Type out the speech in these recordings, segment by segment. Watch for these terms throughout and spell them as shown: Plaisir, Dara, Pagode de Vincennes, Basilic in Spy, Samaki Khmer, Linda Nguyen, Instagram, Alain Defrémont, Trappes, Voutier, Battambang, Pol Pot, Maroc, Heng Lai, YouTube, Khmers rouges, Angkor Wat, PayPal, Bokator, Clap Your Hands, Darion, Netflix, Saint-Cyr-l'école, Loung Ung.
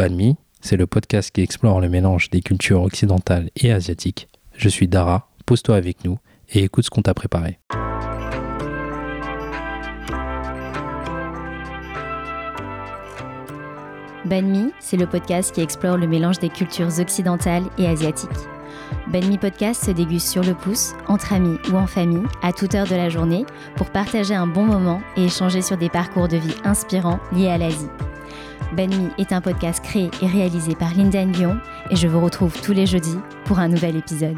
Banmi, c'est le podcast qui explore le mélange des cultures occidentales et asiatiques. Je suis Dara, pose-toi avec nous et écoute ce qu'on t'a préparé. Banmi, c'est le podcast qui explore le mélange des cultures occidentales et asiatiques. Banmi Podcast se déguste sur le pouce, entre amis ou en famille, à toute heure de la journée, pour partager un bon moment et échanger sur des parcours de vie inspirants liés à l'Asie. Banmi est un podcast créé et réalisé par Linda Nguyen et je vous retrouve tous les jeudis pour un nouvel épisode.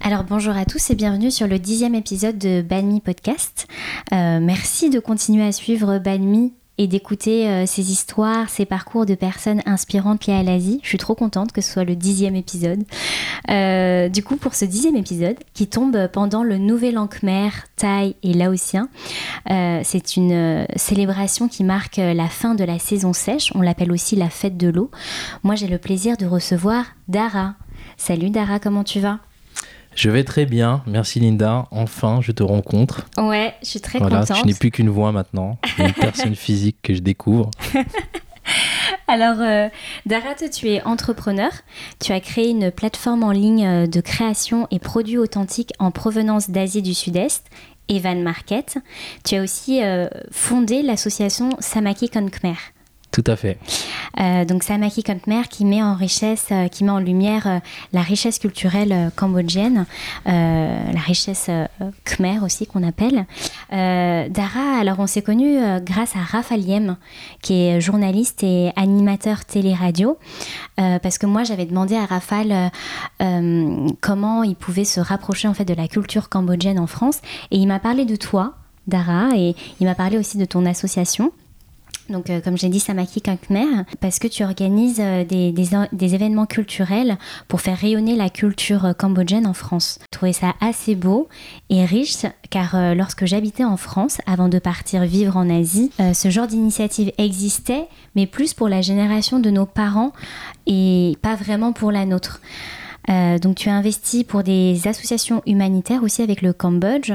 Alors bonjour à tous et bienvenue sur le 10e épisode de Banmi Podcast. Merci de continuer à suivre Banmi et d'écouter ces histoires, ces parcours de personnes inspirantes liées à l'Asie. Je suis trop contente que ce soit le 10e épisode. Du coup, pour ce 10e épisode, qui tombe pendant le Nouvel An Khmer, thaï et laotien, c'est une célébration qui marque la fin de la saison sèche. On l'appelle aussi la fête de l'eau. Moi, j'ai le plaisir de recevoir Dara. Salut Dara, comment tu vas ? Je vais très bien, merci Linda, enfin je te rencontre. Ouais, je suis très contente. Je n'ai plus qu'une voix maintenant, une personne physique que je découvre. Alors Dara, tu es entrepreneur, tu as créé une plateforme en ligne de création et produits authentiques en provenance d'Asie du Sud-Est, Evan Market. Tu as aussi fondé l'association Samaki Khmer. Tout à fait. Donc Samaki Khmer qui met en lumière la richesse culturelle cambodgienne, la richesse khmer aussi qu'on appelle. Dara, alors on s'est connus grâce à Raphaël Yem, qui est journaliste et animateur télé-radio, parce que moi j'avais demandé à Raphaël comment il pouvait se rapprocher en fait de la culture cambodgienne en France, et il m'a parlé de toi, Dara, et il m'a parlé aussi de ton association. Donc, comme j'ai dit, Samaki Khmer, parce que tu organises des événements culturels pour faire rayonner la culture cambodgienne en France. Je trouvais ça assez beau et riche, car lorsque j'habitais en France, avant de partir vivre en Asie, ce genre d'initiative existait, mais plus pour la génération de nos parents et pas vraiment pour la nôtre. Donc tu as investi pour des associations humanitaires aussi avec le Cambodge,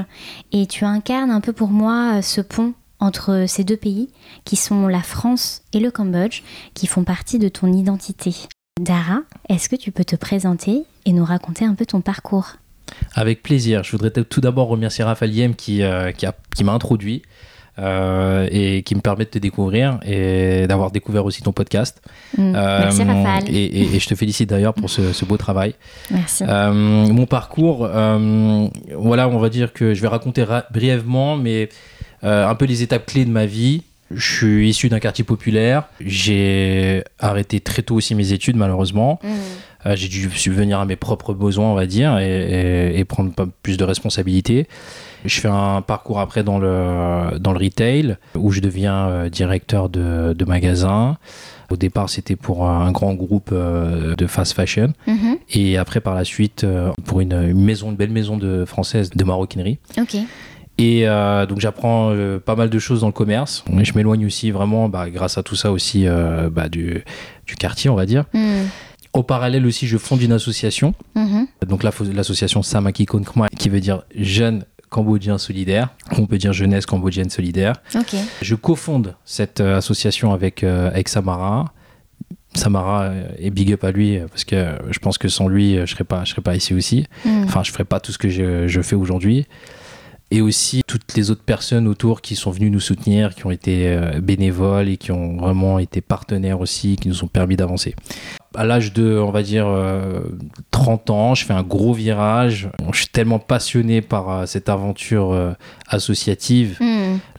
et tu incarnes un peu pour moi ce pont entre ces deux pays, qui sont la France et le Cambodge, qui font partie de ton identité. Dara, est-ce que tu peux te présenter et nous raconter un peu ton parcours ? Avec plaisir. Je voudrais tout d'abord remercier Raphaël Yem qui m'a introduit et qui me permet de te découvrir et d'avoir découvert aussi ton podcast. Merci Raphaël. Et je te félicite d'ailleurs pour ce beau travail. Merci. Mon parcours, voilà, on va dire que je vais raconter brièvement, mais... un peu les étapes clés de ma vie. Je suis issu d'un quartier populaire. J'ai arrêté très tôt aussi mes études, malheureusement. J'ai dû subvenir à mes propres besoins, on va dire, et prendre plus de responsabilités. Je fais un parcours après dans le retail, où je deviens directeur de magasin. Au départ, c'était pour un grand groupe de fast fashion. Et après, par la suite, pour une belle maison française de maroquinerie. Ok. Et donc j'apprends pas mal de choses dans le commerce. Je m'éloigne aussi vraiment, grâce à tout ça aussi, du quartier, on va dire. Au parallèle aussi, je fonde une association. Donc l'association Samaki Khmer, qui veut dire Jeunes Cambodgiens Solidaires. On peut dire Jeunesse Cambodgienne Solidaire. Okay. Je cofonde cette association avec Samara. Samara, et big up à lui, parce que je pense que sans lui, je serais pas ici aussi. Enfin, je ferais pas tout ce que je fais aujourd'hui. Et aussi toutes les autres personnes autour qui sont venues nous soutenir, qui ont été bénévoles et qui ont vraiment été partenaires aussi, qui nous ont permis d'avancer. À l'âge de, on va dire, 30 ans, je fais un gros virage. Je suis tellement passionné par cette aventure associative,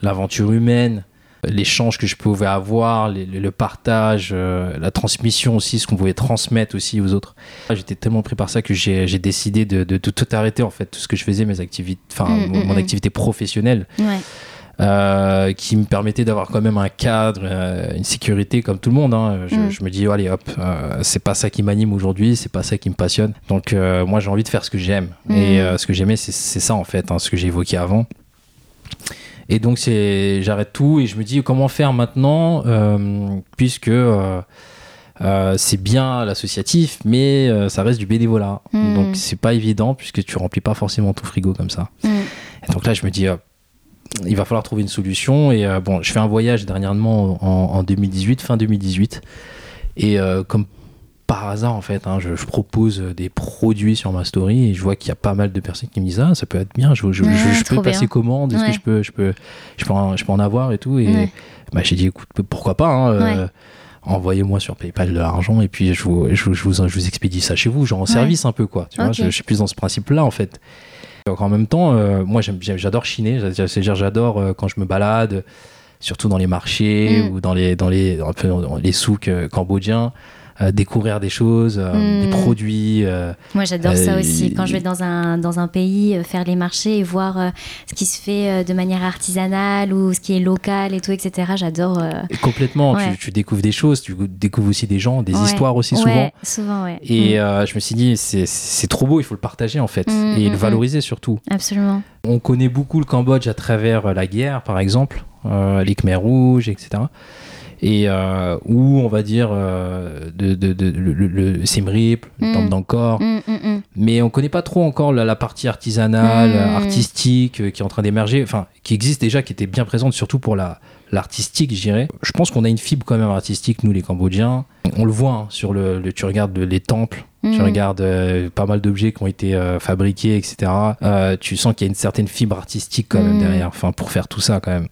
l'aventure humaine, l'échange que je pouvais avoir, le partage, la transmission aussi, ce qu'on pouvait transmettre aussi aux autres. J'étais tellement pris par ça que j'ai décidé de tout arrêter, en fait, tout ce que je faisais, mes activités, mon activité professionnelle, qui me permettait d'avoir quand même un cadre, une sécurité comme tout le monde. Je me dis, allez hop, c'est pas ça qui m'anime aujourd'hui, c'est pas ça qui me passionne. Donc moi, j'ai envie de faire ce que j'aime. Et ce que j'aimais, c'est ça en fait, ce que j'ai évoqué avant. Et donc j'arrête tout et je me dis comment faire maintenant, puisque c'est bien l'associatif, mais ça reste du bénévolat. Donc c'est pas évident puisque tu remplis pas forcément ton frigo comme ça. Et donc là je me dis il va falloir trouver une solution. Et bon, je fais un voyage dernièrement en 2018, fin 2018. Et comme par hasard, en fait, hein, je propose des produits sur ma story et je vois qu'il y a pas mal de personnes qui me disent « Ah, ça peut être bien, je peux passer bien. Commande, est-ce que je peux en avoir et tout ?» Et bah, j'ai dit « Écoute, pourquoi pas hein, envoyez-moi sur PayPal de l'argent et puis je vous expédie ça chez vous, genre en service un peu, quoi. Tu vois, je suis plus dans ce principe-là, en fait. » Donc, en même temps, moi, j'adore chiner, c'est-à-dire j'adore quand je me balade, surtout dans les marchés ou dans les souks cambodgiens. Découvrir des choses, des produits. Moi, j'adore ça aussi. Quand je vais dans un pays, faire les marchés et voir ce qui se fait de manière artisanale ou ce qui est local et tout, etc. J'adore. Complètement. Ouais. Tu découvres des choses, tu découvres aussi des gens, des histoires aussi souvent. Ouais. Et je me suis dit, c'est trop beau, il faut le partager en fait et le valoriser surtout. Absolument. On connaît beaucoup le Cambodge à travers la guerre, par exemple, les Khmers rouges, etc. Et où on va dire le Siem Reap, le temple d'Angkor, mais on connaît pas trop encore la partie artisanale, artistique qui est en train d'émerger, enfin qui existe déjà, qui était bien présente surtout pour l'artistique, je dirais. Je pense qu'on a une fibre quand même artistique, nous les Cambodgiens. On le voit hein, sur tu regardes les temples, tu regardes pas mal d'objets qui ont été fabriqués, etc. Tu sens qu'il y a une certaine fibre artistique quand même derrière, enfin pour faire tout ça quand même.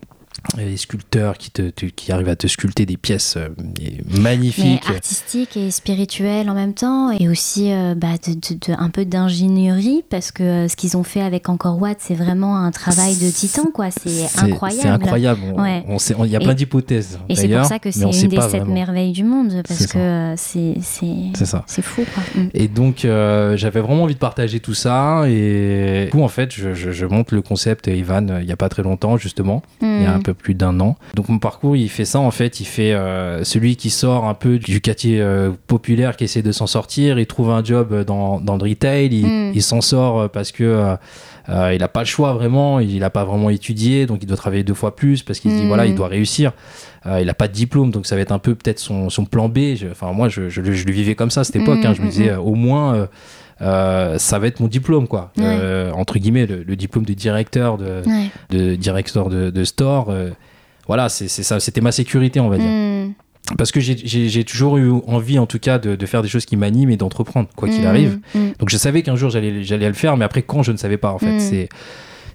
Les sculpteurs qui arrivent à te sculpter des pièces magnifiques. Mais artistiques et spirituelles en même temps. Et aussi un peu d'ingénierie, parce que ce qu'ils ont fait avec Angkor Wat, c'est vraiment un travail de titan, quoi. C'est incroyable. C'est incroyable. Il y a plein d'hypothèses. Et c'est pour ça que c'est une des 7 merveilles du monde, parce que c'est fou, quoi. Et donc, j'avais vraiment envie de partager tout ça. Et du coup, en fait, je monte le concept, Evan, il n'y a pas très longtemps, justement. Il y a un peu plus d'un an. Donc mon parcours, il fait ça en fait, il fait celui qui sort un peu du quartier populaire, qui essaie de s'en sortir, il trouve un job dans le retail, il s'en sort parce que il n'a pas le choix vraiment, il n'a pas vraiment étudié, donc il doit travailler 2 fois plus parce qu'il se dit voilà, il doit réussir. Il n'a pas de diplôme, donc ça va être un peu peut-être son plan B. Enfin moi, je le vivais comme ça à cette époque, hein, je me disais au moins... ça va être mon diplôme, quoi. Entre guillemets, le diplôme de directeur de store. Voilà, c'est ça, c'était ma sécurité, on va dire. Parce que j'ai toujours eu envie, en tout cas, de faire des choses qui m'animent et d'entreprendre, quoi qu'il arrive. Donc je savais qu'un jour j'allais le faire, mais après quand, je ne savais pas, en fait.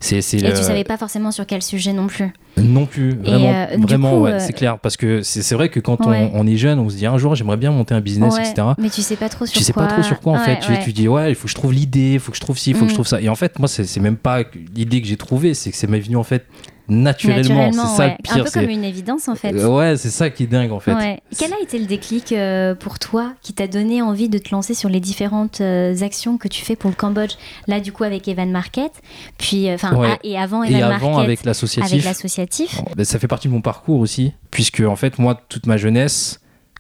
Et tu savais pas forcément sur quel sujet non plus. Non plus, vraiment, coup, c'est clair. Parce que c'est vrai que quand on est jeune, on se dit un jour j'aimerais bien monter un business, etc. Mais tu sais pas trop sur quoi. Tu sais pas trop sur quoi en fait. Tu dis il faut que je trouve l'idée, il faut que je trouve ci, il faut que je trouve ça. Et en fait, moi, c'est même pas l'idée que j'ai trouvée, c'est que ça m'est venu en fait naturellement. C'est ça le pire. Un peu comme une évidence en fait. Ouais, c'est ça qui est dingue en fait. Quel a été le déclic pour toi qui t'a donné envie de te lancer sur les différentes actions que tu fais pour le Cambodge? Là, du coup, avec Evan Market, puis et avant Evan Market. Et avant avec l'associatif. Ben, ça fait partie de mon parcours aussi, puisque en fait, moi, toute ma jeunesse,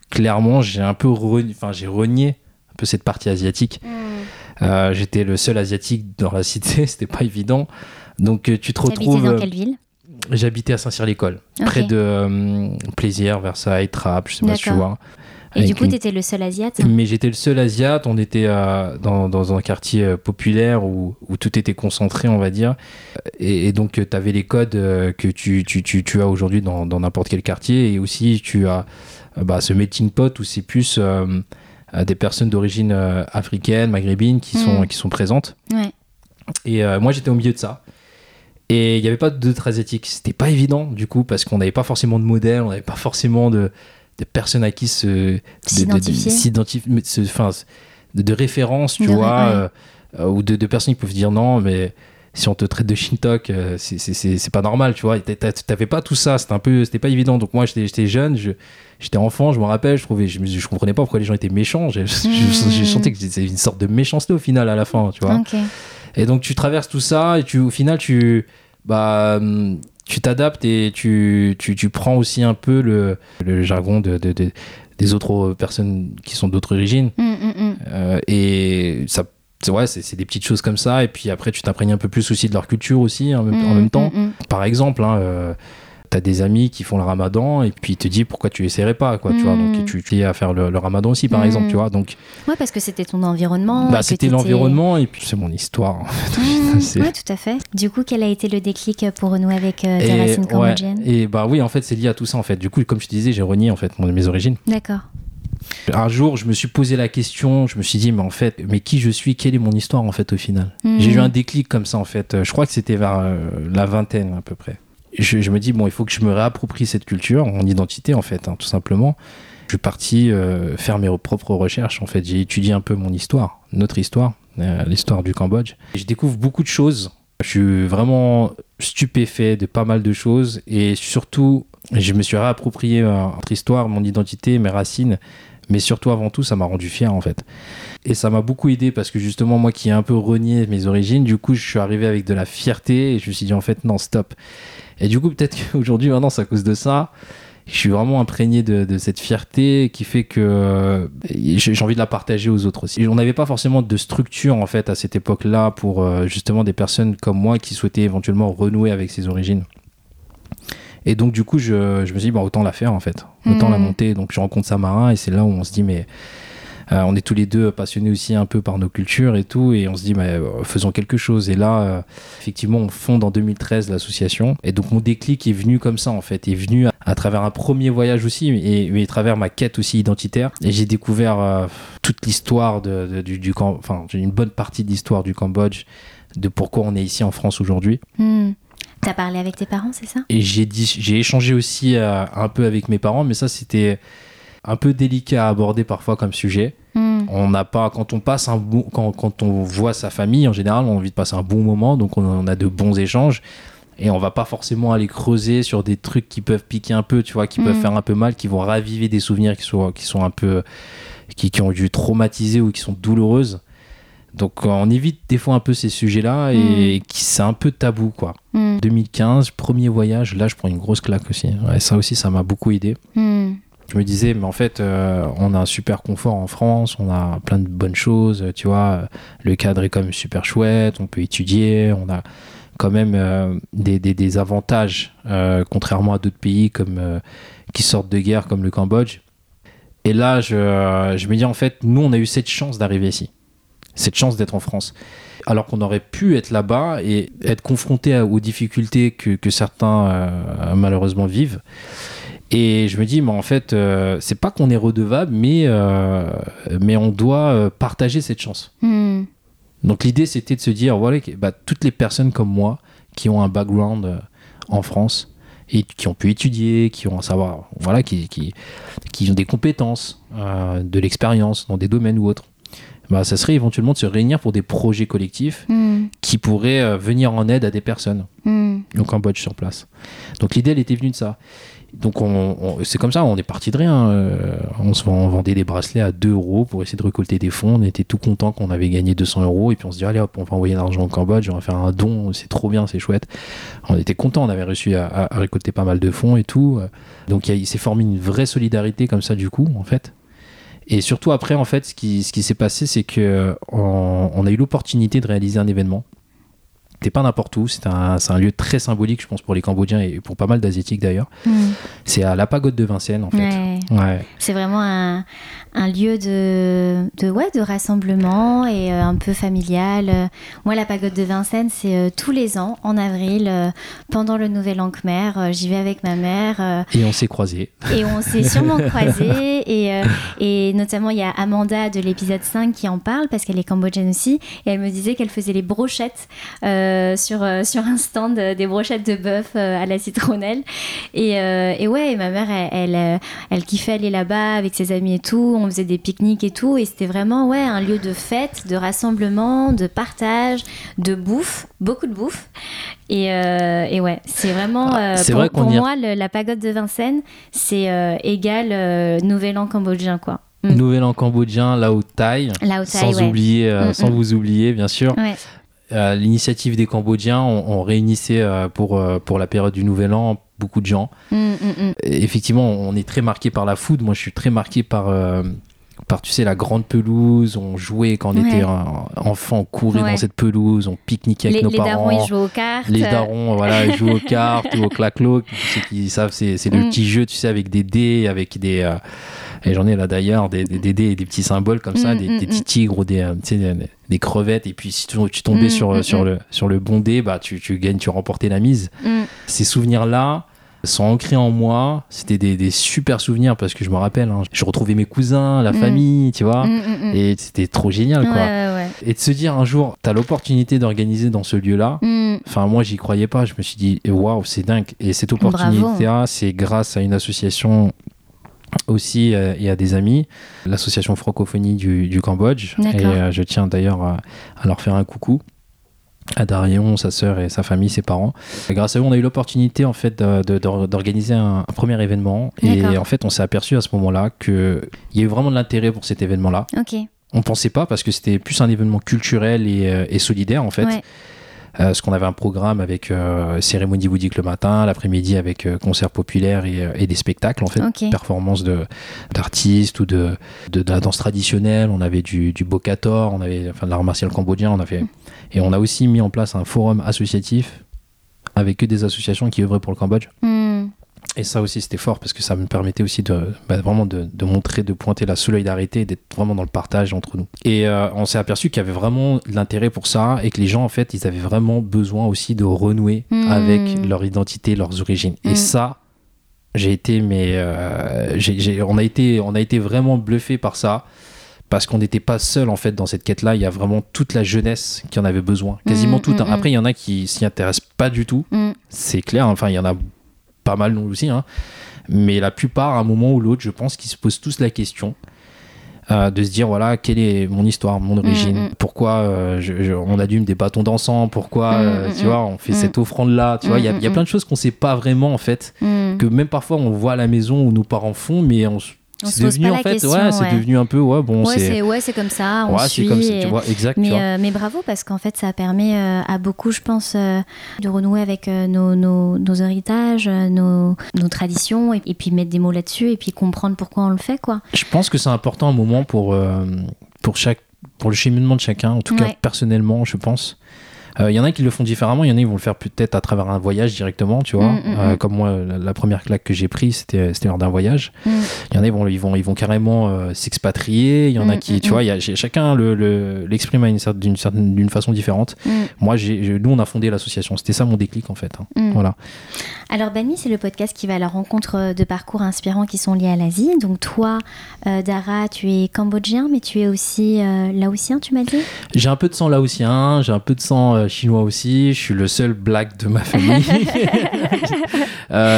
clairement, j'ai un peu renié un peu cette partie asiatique. J'étais le seul asiatique dans la cité, c'était pas évident. Donc, tu te retrouves. T'habitais dans quelle ville ? J'habitais à Saint-Cyr-l'école, près de Plaisir, Versailles, Trappes, je sais pas si tu vois. Et du coup, t'étais le seul asiate. Mais j'étais le seul asiate. On était dans un quartier populaire où tout était concentré, on va dire. Et donc, t'avais les codes que tu as aujourd'hui dans n'importe quel quartier. Et aussi, tu as ce melting pot où c'est plus des personnes d'origine africaine, maghrébine qui sont présentes. Et moi, j'étais au milieu de ça. Et il n'y avait pas d'autres asiatiques. C'était pas évident, du coup, parce qu'on n'avait pas forcément de modèle, on n'avait pas forcément de personnes à qui s'identifier, de référence, ou de personnes qui peuvent dire non, mais si on te traite de shintok, c'est pas normal, tu vois. T'avais pas tout ça, c'était pas évident. Donc moi, j'étais jeune, j'étais enfant, je me rappelle, je comprenais pas pourquoi les gens étaient méchants. J'ai senti que c'était une sorte de méchanceté au final, à la fin, tu vois. Et donc tu traverses tout ça et au final tu t'adaptes et tu prends aussi un peu le jargon des autres personnes qui sont d'autres origines. Et ça, c'est des petites choses comme ça. Et puis après, tu t'imprègnes un peu plus aussi de leur culture aussi en même temps. Par exemple, t'as des amis qui font le ramadan et puis ils te disent pourquoi tu essaierais pas, quoi, tu vois, donc tu es à faire le ramadan aussi, par exemple, tu vois, donc ouais, parce que c'était ton environnement, bah c'était l'environnement et puis c'est mon histoire en fait. Ouais, tout à fait. Du coup, quel a été le déclic pour renouer avec des racines cambodgiennes? Et bah oui, en fait c'est lié à tout ça en fait. Du coup, comme je te disais, j'ai renié en fait mes origines. D'accord. Un jour, je me suis posé la question, je me suis dit, mais en fait, mais qui je suis, quelle est mon histoire en fait au final? J'ai eu un déclic comme ça en fait, je crois que c'était vers la vingtaine à peu près. Je me dis, bon, il faut que je me réapproprie cette culture, mon identité en fait, hein, tout simplement. Je suis parti faire mes propres recherches en fait, j'ai étudié un peu mon histoire, notre histoire, l'histoire du Cambodge. Et je découvre beaucoup de choses, je suis vraiment stupéfait de pas mal de choses et surtout, je me suis réapproprié notre histoire, mon identité, mes racines. Mais surtout, avant tout, ça m'a rendu fier, en fait. Et ça m'a beaucoup aidé parce que, justement, moi qui ai un peu renié mes origines, du coup, je suis arrivé avec de la fierté et je me suis dit, en fait, non, stop. Et du coup, peut-être qu'aujourd'hui, maintenant, c'est à cause de ça. Je suis vraiment imprégné de cette fierté qui fait que j'ai envie de la partager aux autres aussi. Et on n'avait pas forcément de structure, en fait, à cette époque-là pour, justement, des personnes comme moi qui souhaitaient éventuellement renouer avec ses origines. Et donc, du coup, je me suis dit, bah, autant la faire, en fait. Autant la monter. Donc, je rencontre Samara et c'est là où on se dit, mais on est tous les deux passionnés aussi un peu par nos cultures et tout. Et on se dit, mais faisons quelque chose. Et là, effectivement, on fonde en 2013 l'association. Et donc, mon déclic est venu comme ça, en fait. Il est venu à travers un premier voyage aussi et à travers ma quête aussi identitaire. Et j'ai découvert toute l'histoire du Cambodge, enfin, une bonne partie de l'histoire du Cambodge, de pourquoi on est ici en France aujourd'hui. T'as parlé avec tes parents, c'est ça? Et j'ai échangé aussi un peu avec mes parents, mais ça, c'était un peu délicat à aborder parfois comme sujet. On n'a pas, quand on passe un bon, quand on voit sa famille, en général, on a envie de passer un bon moment, donc on a de bons échanges. Et on va pas forcément aller creuser sur des trucs qui peuvent piquer un peu, tu vois, qui peuvent faire un peu mal, qui vont raviver des souvenirs qui sont un peu, qui ont dû traumatiser ou qui sont douloureuses. Donc on évite des fois un peu ces sujets-là et c'est un peu tabou, quoi. 2015, premier voyage, là je prends une grosse claque aussi. Ouais, ça aussi, ça m'a beaucoup aidé. Je me disais, mais en fait, on a un super confort en France, on a plein de bonnes choses, tu vois. Le cadre est quand même super chouette, on peut étudier, on a quand même des avantages, contrairement à d'autres pays comme, qui sortent de guerre comme le Cambodge. Et là, je me dis, en fait, nous, on a eu cette chance d'arriver ici. Cette chance d'être en France, alors qu'on aurait pu être là-bas et être confronté aux difficultés que certains malheureusement vivent. Et je me dis, mais en fait, c'est pas qu'on est redevable, mais on doit partager cette chance. Donc l'idée, c'était de se dire, voilà, bah, toutes les personnes comme moi qui ont un background en France et qui ont pu étudier, qui ont un savoir, voilà, qui ont des compétences, de l'expérience dans des domaines ou autres. Bah, ça serait éventuellement de se réunir pour des projets collectifs qui pourraient venir en aide à des personnes au Cambodge sur place. Donc l'idée, elle était venue de ça. Donc c'est comme ça, on est parti de rien. On vendait des bracelets à 2 € pour essayer de récolter des fonds. On était tout contents qu'on avait gagné 200 € et puis on se dit, allez hop, on va envoyer l'argent au Cambodge, on va faire un don, c'est trop bien, c'est chouette. On était contents, on avait réussi à récolter pas mal de fonds et tout. Donc il s'est formé une vraie solidarité comme ça du coup, en fait. Et surtout après, en fait, ce qui s'est passé, c'est qu'on a eu l'opportunité de réaliser un événement. C'était pas n'importe où, c'est un lieu très symbolique, je pense, pour les Cambodgiens et pour pas mal d'Asiatiques d'ailleurs. C'est à la Pagode de Vincennes, en fait. Ouais. C'est vraiment un lieu de rassemblement et un peu familial. Moi, la Pagode de Vincennes, c'est tous les ans, en avril, pendant le Nouvel An Khmer. J'y vais avec ma mère. Et on s'est croisés. Et on s'est sûrement croisés. Et notamment, il y a Amanda de l'épisode 5 qui en parle, parce qu'elle est cambodgienne aussi. Et elle me disait qu'elle faisait les brochettes sur un stand, des brochettes de bœuf à la citronnelle. Et ouais, ma mère, elle kiffait aller là-bas avec ses amis et tout. On faisait des pique-niques et tout. Et c'était vraiment un lieu de fête, de rassemblement, de partage, de bouffe, beaucoup de bouffe. Et ouais, c'est vraiment, c'est vrai pour moi, la Pagode de Vincennes, c'est égal Nouvel An cambodgien, quoi. Nouvel An cambodgien, la sans oublier, sans vous oublier, bien sûr. Ouais. L'initiative des Cambodgiens, on réunissait pour la période du Nouvel An beaucoup de gens. Effectivement, on est très marqué par la food. Moi, je suis très marqué par par, tu sais, la grande pelouse. On jouait quand on était enfant, on courait dans cette pelouse, on pique-niquait avec nos parents. Les darons, ils jouent aux cartes. Les darons, voilà, ils jouent aux cartes ou au clac-clac. Ceux qui savent, c'est le petit jeu, tu sais, avec des dés, avec des... et j'en ai là d'ailleurs, des dés et des petits symboles comme ça, des petits tigres ou des crevettes. Et puis si tu tombais sur le bon dé, bah, tu gagnes, tu remportais la mise. Ces souvenirs-là sont ancrés en moi. C'était des super souvenirs parce que je me rappelle, je retrouvais mes cousins, la famille, tu vois. Et c'était trop génial, quoi. Et de se dire un jour, t'as l'opportunité d'organiser dans ce lieu-là. Enfin, moi, j'y croyais pas. Je me suis dit, waouh, c'est dingue. Et cette opportunité-là, c'est grâce à une association... aussi et à des amis, l'association francophonie du Cambodge. D'accord. Et je tiens d'ailleurs à leur faire un coucou, à Darion, sa sœur et sa famille, ses parents. Et grâce à eux, on a eu l'opportunité en fait d'organiser un premier événement. D'accord. Et en fait, on s'est aperçu à ce moment-là qu'il y a eu vraiment de l'intérêt pour cet événement-là. Okay. On pensait pas parce que c'était plus un événement culturel et solidaire en fait. Ouais. Parce qu'on avait un programme avec cérémonie bouddhique le matin, l'après-midi avec concerts populaires et des spectacles en fait, performances d'artistes ou de la danse traditionnelle. On avait du bokator, on avait de l'art martial cambodgien, et on a aussi mis en place un forum associatif avec que des associations qui œuvraient pour le Cambodge. Et ça aussi c'était fort parce que ça me permettait aussi de montrer, de pointer la solidarité et d'être vraiment dans le partage entre nous. Et on s'est aperçu qu'il y avait vraiment de l'intérêt pour ça et que les gens en fait ils avaient vraiment besoin aussi de renouer avec leur identité, leurs origines. Et ça, on a été vraiment bluffés par ça. Parce qu'on n'était pas seul en fait dans cette quête-là. Il y a vraiment toute la jeunesse qui en avait besoin, quasiment toute. Après il y en a qui s'y intéressent pas du tout, c'est clair. Enfin il y en a pas mal non aussi, mais la plupart à un moment ou l'autre, je pense qu'ils se posent tous la question de se dire voilà quelle est mon histoire, mon origine, pourquoi on allume des bâtons d'encens, pourquoi tu vois on fait cette offrande là, tu vois, il y a plein de choses qu'on sait pas vraiment en fait, que même parfois on voit à la maison où nos parents font, mais c'est devenu en fait question, c'est devenu un peu c'est comme ça, on suit, c'est comme ça, tu vois, exact, mais tu vois. Mais bravo parce qu'en fait ça permet à beaucoup, je pense, de renouer avec nos héritages, nos traditions, et puis mettre des mots là-dessus et puis comprendre pourquoi on le fait, quoi. Je pense que c'est important un moment pour le cheminement de chacun, en tout cas personnellement je pense. Il y en a qui le font différemment, il y en a qui vont le faire peut-être à travers un voyage directement, tu vois. Comme moi, la première claque que j'ai prise, c'était lors d'un voyage. Il y en a ils vont carrément s'expatrier, il y en a qui, tu vois, chacun l'exprime à d'une façon différente. Moi, nous, on a fondé l'association, c'était ça mon déclic en fait. Voilà. Alors, Banmi, c'est le podcast qui va à la rencontre de parcours inspirants qui sont liés à l'Asie. Donc toi, Dara, tu es cambodgien, mais tu es aussi laotien, tu m'as dit ? J'ai un peu de sang laotien, j'ai un peu de sang... chinois aussi, je suis le seul black de ma famille.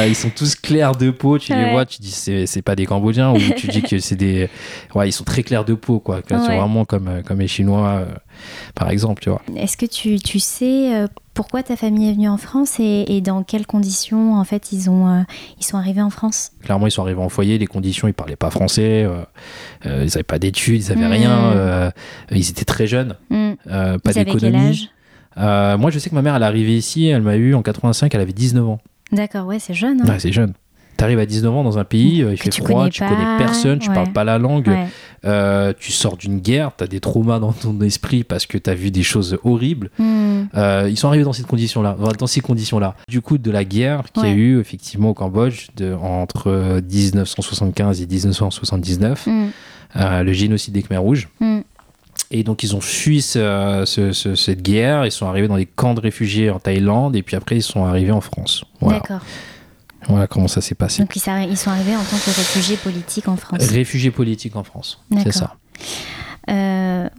Ils sont tous clairs de peau, tu les vois, tu dis c'est pas des Cambodgiens, ou tu dis que c'est des... Ouais, ils sont très clairs de peau, quoi. Ils sont vraiment comme les Chinois, par exemple, tu vois. Est-ce que tu sais pourquoi ta famille est venue en France et dans quelles conditions, en fait, ils sont arrivés en France ? Clairement, ils sont arrivés en foyer, les conditions, ils parlaient pas français, ils n'avaient pas d'études, ils avaient rien, ils étaient très jeunes, pas d'économie. Quel âge ? Moi, je sais que ma mère, elle est arrivée ici, elle m'a eu en 85, elle avait 19 ans. D'accord, ouais, c'est jeune. Ouais, c'est jeune. T'arrives à 19 ans dans un pays, il fait froid, tu connais personne, tu parles pas la langue, tu sors d'une guerre, t'as des traumas dans ton esprit parce que t'as vu des choses horribles. Ils sont arrivés dans ces conditions-là. Du coup, de la guerre qu'il y a eu effectivement au Cambodge entre 1975 et 1979, le génocide des Khmers rouges. Et donc, ils ont fui cette guerre, ils sont arrivés dans des camps de réfugiés en Thaïlande, et puis après, ils sont arrivés en France. Voilà. D'accord. Voilà comment ça s'est passé. Donc, ils sont arrivés en tant que réfugiés politiques en France. Réfugiés politiques en France, D'accord. C'est ça.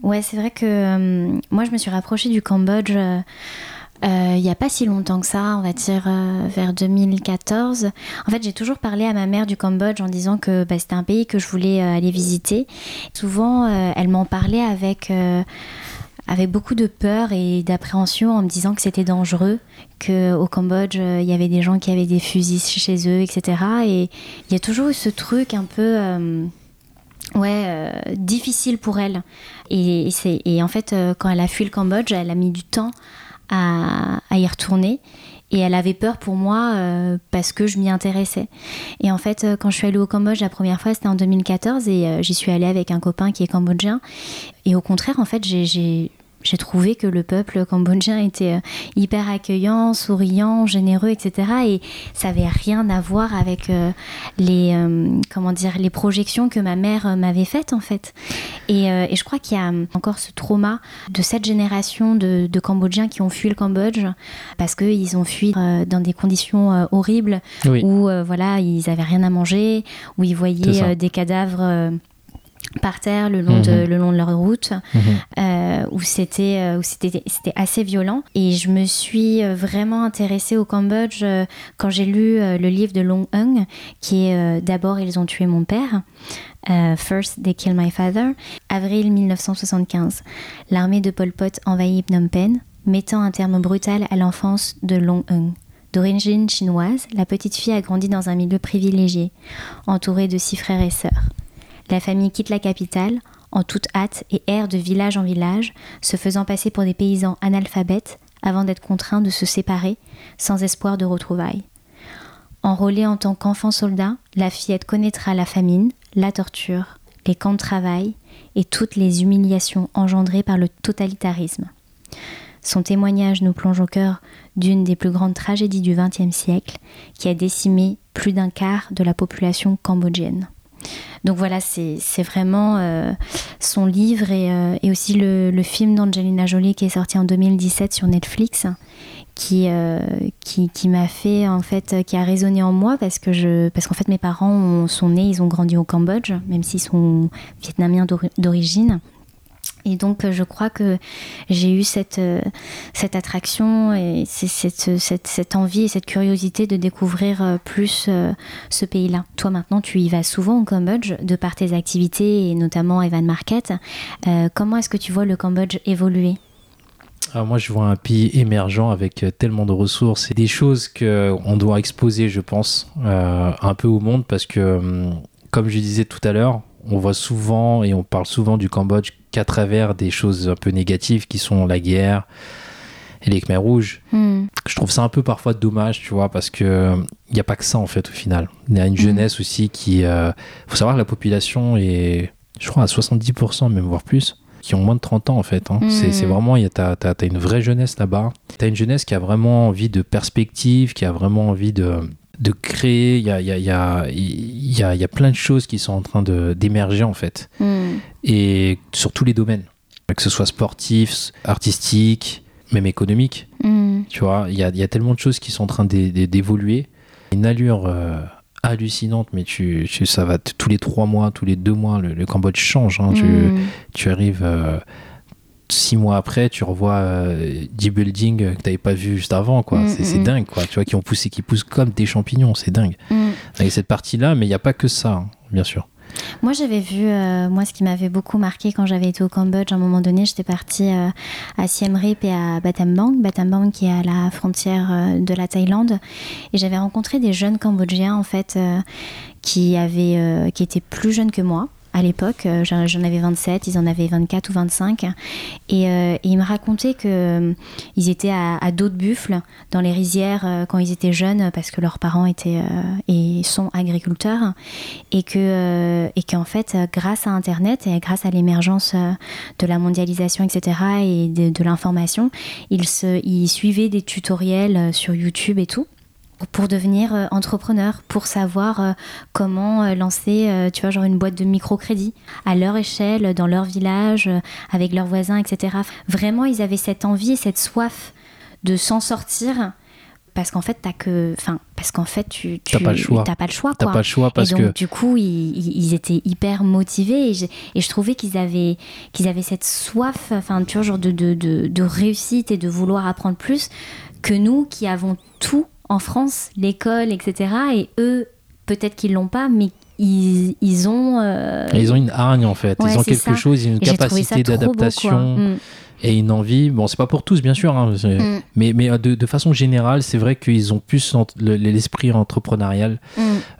Ouais, c'est vrai que moi, je me suis rapprochée du Cambodge... il n'y a pas si longtemps que ça, on va dire vers 2014. En fait, j'ai toujours parlé à ma mère du Cambodge en disant que c'était un pays que je voulais aller visiter. Souvent, elle m'en parlait avec beaucoup de peur et d'appréhension en me disant que c'était dangereux, qu'au Cambodge, il y avait des gens qui avaient des fusils chez eux, etc. Et il y a toujours eu ce truc un peu... difficile pour elle. Et en fait, quand elle a fui le Cambodge, elle a mis du temps à y retourner Et elle avait peur pour moi parce que je m'y intéressais. Et en fait, quand je suis allée au Cambodge la première fois, c'était en 2014 et j'y suis allée avec un copain qui est cambodgien. Et au contraire, en fait, j'ai trouvé que le peuple cambodgien était hyper accueillant, souriant, généreux, etc. Et ça n'avait rien à voir avec les projections que ma mère m'avait faites, en fait. Et je crois qu'il y a encore ce trauma de cette génération de Cambodgiens qui ont fui le Cambodge parce qu'ils ont fui dans des conditions horribles, oui, où ils n'avaient rien à manger, où ils voyaient des cadavres... par terre le long de leur route, où c'était assez violent. Et je me suis vraiment intéressée au Cambodge quand j'ai lu le livre de Loung Ung, qui est D'abord ils ont tué mon père, First they killed my father, avril 1975. L'armée de Pol Pot envahit Phnom Penh, mettant un terme brutal à l'enfance de Loung Ung. D'origine chinoise, la petite fille a grandi dans un milieu privilégié, entourée de 6 frères et sœurs. La famille quitte la capitale, en toute hâte, et erre de village en village, se faisant passer pour des paysans analphabètes avant d'être contraints de se séparer, sans espoir de retrouvailles. Enrôlée en tant qu'enfant soldat, la fillette connaîtra la famine, la torture, les camps de travail et toutes les humiliations engendrées par le totalitarisme. Son témoignage nous plonge au cœur d'une des plus grandes tragédies du XXe siècle, qui a décimé plus d'un quart de la population cambodgienne. Donc voilà, c'est vraiment son livre et aussi le film d'Angelina Jolie qui est sorti en 2017 sur Netflix, qui m'a fait, en fait, qui a résonné en moi parce qu'en fait mes parents sont nés, ils ont grandi au Cambodge, même s'ils sont vietnamiens d'origine. Et donc je crois que j'ai eu cette attraction et cette envie et cette curiosité de découvrir plus ce pays-là. Toi maintenant tu y vas souvent au Cambodge de par tes activités et notamment Evan Market. Comment est-ce que tu vois le Cambodge évoluer ? Alors moi je vois un pays émergent avec tellement de ressources et des choses qu'on doit exposer, je pense, un peu au monde, parce que comme je disais tout à l'heure, on voit souvent et on parle souvent du Cambodge qu'à travers des choses un peu négatives qui sont la guerre et les Khmers rouges. Je trouve ça un peu parfois dommage, tu vois, parce que il n'y a pas que ça en fait au final. Il y a une jeunesse aussi qui... faut savoir que la population est, je crois, à 70%, même voire plus, qui ont moins de 30 ans en fait. Hein. C'est vraiment... T'as une vraie jeunesse là-bas. T'as une jeunesse qui a vraiment envie de perspective, qui a vraiment envie de créer, il y a plein de choses qui sont en train d'émerger en fait, et sur tous les domaines, que ce soit sportif, artistique, même économique, tu vois, il y a tellement de choses qui sont en train d'évoluer, une allure hallucinante, mais ça va tous les 3 mois, tous les 2 mois, le Cambodge change, hein. Tu arrives 6 mois après, tu revois des buildings que t'avais pas vu juste avant, quoi. C'est dingue, quoi. Tu vois, qui poussent comme des champignons, c'est dingue. Avec cette partie-là, mais il n'y a pas que ça, hein, bien sûr. Moi, j'avais vu, ce qui m'avait beaucoup marqué quand j'avais été au Cambodge, à un moment donné, j'étais partie à Siem Reap et à Battambang. Battambang qui est à la frontière de la Thaïlande. Et j'avais rencontré des jeunes Cambodgiens, en fait, qui étaient plus jeunes que moi. À l'époque, j'en avais 27, ils en avaient 24 ou 25. Et ils me racontaient qu'ils étaient à dos de buffle dans les rizières quand ils étaient jeunes, parce que leurs parents étaient et sont agriculteurs. Et qu'en fait, grâce à Internet et grâce à l'émergence de la mondialisation, etc., et de l'information, ils suivaient des tutoriels sur YouTube et tout, pour devenir entrepreneur, pour savoir comment lancer une boîte de microcrédit à leur échelle, dans leur village, avec leurs voisins, etc. Vraiment, ils avaient cette envie et cette soif de s'en sortir, parce qu'en fait tu t'as pas le choix. T'as pas le choix parce que... du coup ils étaient hyper motivés et je trouvais qu'ils avaient cette soif, de réussite et de vouloir apprendre plus que nous qui avons tout en France, l'école, etc. Et eux, peut-être qu'ils l'ont pas, mais ils ont une hargne en fait. Ouais, ils ont quelque chose, une capacité d'adaptation. et une envie, bon c'est pas pour tous bien sûr, hein, mais de façon générale c'est vrai qu'ils ont plus l'esprit entrepreneurial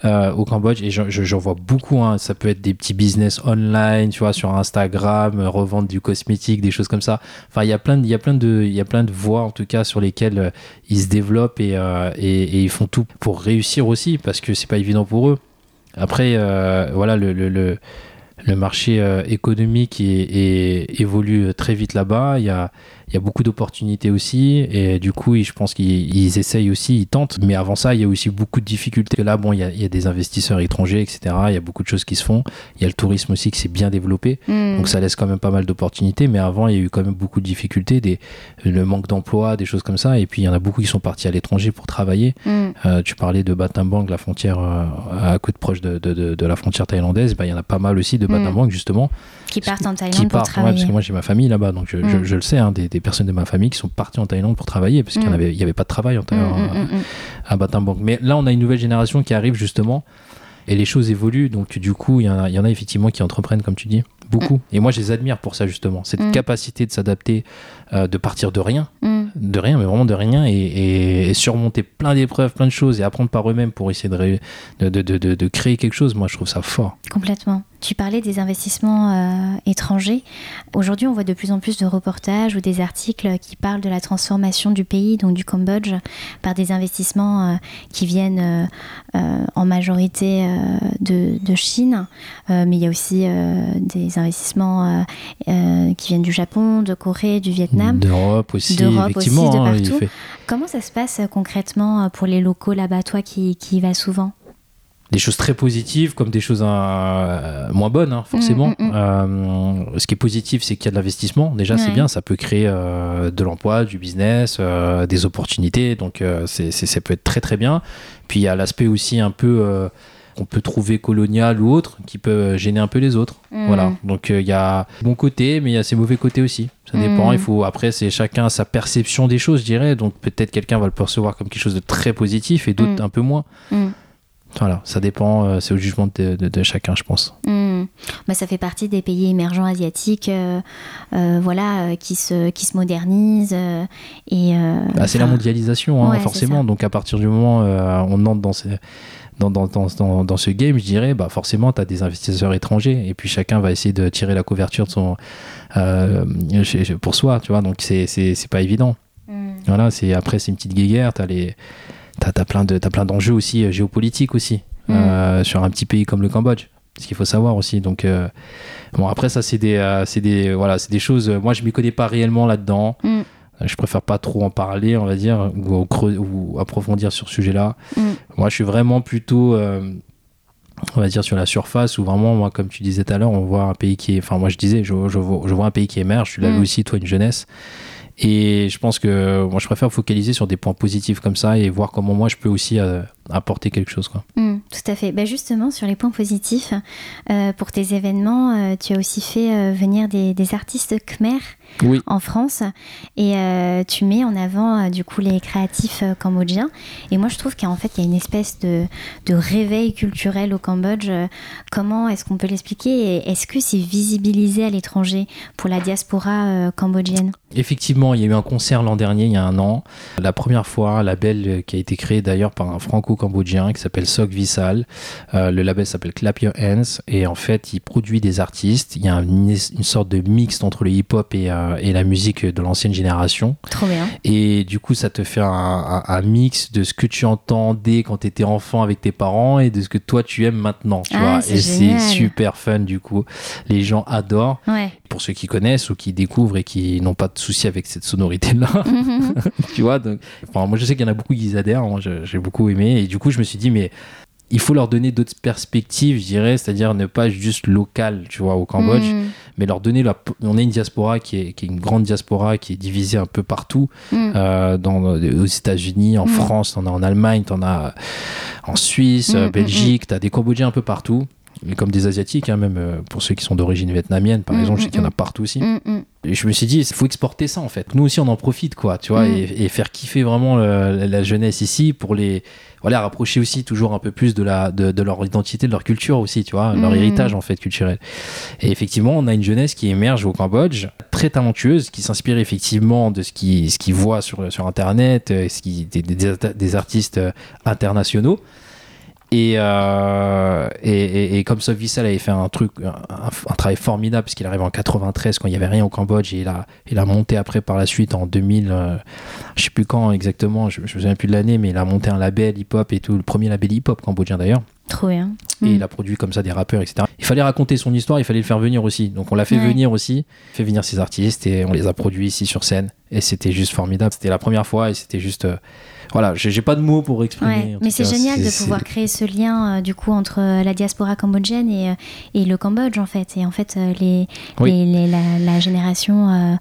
au Cambodge, et j'en vois beaucoup, hein, ça peut être des petits business online, tu vois, sur Instagram, revendre du cosmétique, des choses comme ça, enfin il y a plein de voies en tout cas sur lesquelles ils se développent et ils font tout pour réussir aussi, parce que c'est pas évident pour eux. Après voilà, le marché économique évolue très vite là-bas. Il y a beaucoup d'opportunités aussi. Et du coup, je pense qu'ils essayent aussi, ils tentent. Mais avant ça, il y a aussi beaucoup de difficultés. Là, bon, il y a des investisseurs étrangers, etc. Il y a beaucoup de choses qui se font. Il y a le tourisme aussi qui s'est bien développé. Donc, ça laisse quand même pas mal d'opportunités. Mais avant, il y a eu quand même beaucoup de difficultés, le manque d'emploi, des choses comme ça. Et puis, il y en a beaucoup qui sont partis à l'étranger pour travailler. Tu parlais de Battambang, la frontière à côté proche de la frontière thaïlandaise. Ben, il y en a pas mal aussi de Battambang, justement. Qui partent en Thaïlande pour travailler. Ouais, parce que moi, j'ai ma famille là-bas. Donc, je le sais, hein, des personnes de ma famille qui sont parties en Thaïlande pour travailler parce qu'il n'y avait pas de travail à Battambang. Mais là, on a une nouvelle génération qui arrive justement et les choses évoluent. Donc, du coup, il y en a effectivement qui entreprennent, comme tu dis, beaucoup. Et moi, je les admire pour ça justement, cette capacité de s'adapter, de partir de rien, mais vraiment de rien, et surmonter plein d'épreuves, plein de choses et apprendre par eux-mêmes pour essayer de créer quelque chose. Moi, je trouve ça fort. Complètement. Tu parlais des investissements étrangers. Aujourd'hui, on voit de plus en plus de reportages ou des articles qui parlent de la transformation du pays, donc du Cambodge, par des investissements qui viennent en majorité de Chine. Mais il y a aussi des investissements qui viennent du Japon, de Corée, du Vietnam. D'Europe aussi, effectivement. Aussi, de partout. Comment ça se passe concrètement pour les locaux là-bas, toi qui y vas souvent ? Des choses très positives comme des choses moins bonnes, hein, forcément. Ce qui est positif, c'est qu'il y a de l'investissement. Déjà, c'est bien, ça peut créer de l'emploi, du business, des opportunités. Donc, ça peut être très, très bien. Puis, il y a l'aspect aussi un peu... qu'on peut trouver colonial ou autre, qui peut gêner un peu les autres. Voilà. Donc, il y a bon côté, mais il y a ses mauvais côtés aussi. Ça dépend. Après, c'est chacun sa perception des choses, je dirais. Donc, peut-être quelqu'un va le percevoir comme quelque chose de très positif et d'autres un peu moins. Voilà, ça dépend, c'est au jugement de chacun, je pense. Bah, ça fait partie des pays émergents asiatiques qui se modernisent. C'est la mondialisation, hein, ouais, forcément. Donc à partir du moment où on entre dans ce game, je dirais, bah, forcément, tu as des investisseurs étrangers. Et puis chacun va essayer de tirer la couverture de son, pour soi, tu vois. Donc c'est pas évident. Voilà, c'est une petite guéguerre, tu as les... T'as plein d'enjeux aussi géopolitiques aussi sur un petit pays comme le Cambodge, ce qu'il faut savoir aussi. Donc bon, après ça c'est des choses. Moi je m'y connais pas réellement là-dedans. Je préfère pas trop en parler, on va dire, ou approfondir sur ce sujet-là. Moi je suis vraiment plutôt on va dire sur la surface, où vraiment, moi, comme tu disais tout à l'heure, on voit un pays qui est. Enfin moi je disais, je vois un pays qui émerge. Tu l'avais aussi toi, une jeunesse. Et je pense que moi je préfère focaliser sur des points positifs comme ça et voir comment moi je peux aussi apporter quelque chose, quoi. Tout à fait. Bah justement sur les points positifs, pour tes événements, tu as aussi fait venir des artistes khmers en France, et tu mets en avant du coup les créatifs cambodgiens. Et moi je trouve qu'en fait il y a une espèce de réveil culturel au Cambodge. Comment est-ce qu'on peut l'expliquer, et est-ce que c'est visibilisé à l'étranger pour la diaspora cambodgienne? Effectivement, il y a eu un concert l'an dernier, il y a un an, la première fois, un label qui a été créé d'ailleurs par un franco-cambodgien qui s'appelle Sok Visal. Le label s'appelle Clap Your Hands, et en fait il produit des artistes. Il y a une sorte de mix entre le hip-hop et la musique de l'ancienne génération. Trop bien. Et du coup ça te fait un mix de ce que tu entendais quand tu étais enfant avec tes parents et de ce que toi tu aimes maintenant, tu vois. C'est génial. C'est super fun, du coup les gens adorent. Pour ceux qui connaissent ou qui découvrent et qui n'ont pas de soucis avec cette sonorité là, tu vois. Donc, enfin, moi je sais qu'il y en a beaucoup qui adhèrent, moi j'ai beaucoup aimé, et du coup je me suis dit mais il faut leur donner d'autres perspectives, je dirais, c'est-à-dire ne pas juste local, tu vois, au Cambodge, mais leur donner on a une diaspora qui est une grande diaspora qui est divisée un peu partout, aux États-Unis, en France, t'en as en Allemagne, t'en as en Suisse, Belgique, t'as des Cambodgiens un peu partout. et comme des Asiatiques, hein, même pour ceux qui sont d'origine vietnamienne, par exemple, je sais qu'il y en a partout aussi. Et je me suis dit, il faut exporter ça en fait. Nous aussi, on en profite, quoi, tu vois, et faire kiffer vraiment la jeunesse ici pour les, voilà, rapprocher aussi toujours un peu plus de leur identité, de leur culture aussi, tu vois, leur héritage en fait culturel. Et effectivement, on a une jeunesse qui émerge au Cambodge, très talentueuse, qui s'inspire effectivement de ce qu'ils voient sur Internet, des artistes internationaux. Et comme Sok Visal avait fait un travail formidable, parce qu'il arrive en 93 quand il n'y avait rien au Cambodge, et il a monté après par la suite en 2000, je ne sais plus quand exactement, je ne me souviens plus de l'année, mais il a monté un label hip-hop et tout, le premier label hip-hop cambodgien d'ailleurs. Trop bien. Et il a produit comme ça des rappeurs, etc. Il fallait raconter son histoire, il fallait le faire venir aussi. Donc on l'a fait venir aussi, fait venir ses artistes, et on les a produits ici sur scène. Et c'était juste formidable. C'était la première fois et c'était juste... Voilà, j'ai pas de mots pour exprimer. Ouais, mais c'est génial de pouvoir créer ce lien du coup entre la diaspora cambodgienne et le Cambodge en fait. Et en fait, la génération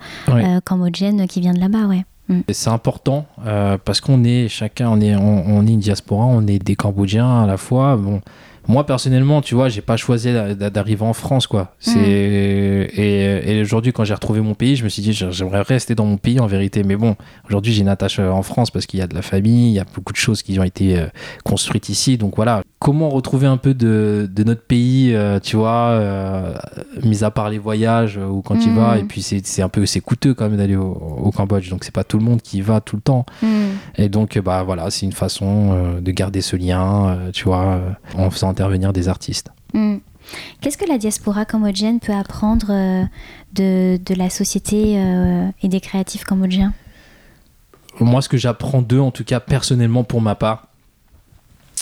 cambodgienne qui vient de là-bas, ouais. C'est important parce qu'on est chacun, on est une diaspora, on est des Cambodgiens à la fois. Bon, moi personnellement, tu vois, j'ai pas choisi d'arriver en France, quoi. Et aujourd'hui, quand j'ai retrouvé mon pays, je me suis dit j'aimerais rester dans mon pays en vérité. Mais bon, aujourd'hui, j'ai une attache en France parce qu'il y a de la famille, il y a beaucoup de choses qui ont été construites ici. Donc voilà, comment retrouver un peu de notre pays, tu vois, mis à part les voyages ou quand tu vas. Et puis c'est un peu, c'est coûteux quand même d'aller au Cambodge. Donc c'est pas tout le monde qui y va tout le temps. Et donc bah voilà, c'est une façon de garder ce lien, tu vois, en faisant intervenir des artistes. Qu'est-ce que la diaspora cambodgienne peut apprendre de la société et des créatifs cambodgiens ? Moi, ce que j'apprends d'eux, en tout cas personnellement pour ma part,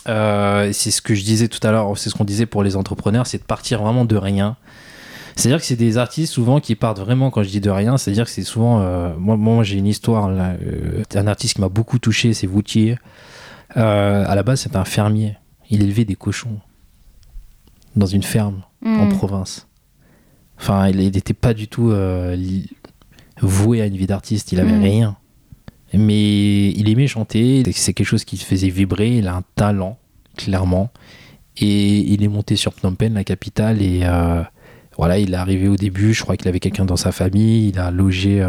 c'est ce que je disais tout à l'heure, c'est ce qu'on disait pour les entrepreneurs, c'est de partir vraiment de rien. C'est-à-dire que c'est des artistes souvent qui partent vraiment, quand je dis de rien, c'est-à-dire que c'est souvent... moi, j'ai une histoire, là, un artiste qui m'a beaucoup touché, c'est Voutier. À la base, c'était un fermier. Il élevait des cochons dans une ferme en province. Enfin, il n'était pas du tout voué à une vie d'artiste, il n'avait rien. Mais il aimait chanter, c'est quelque chose qui le faisait vibrer, il a un talent, clairement. Et il est monté sur Phnom Penh, la capitale, et voilà, il est arrivé au début, je crois qu'il avait quelqu'un dans sa famille, il a logé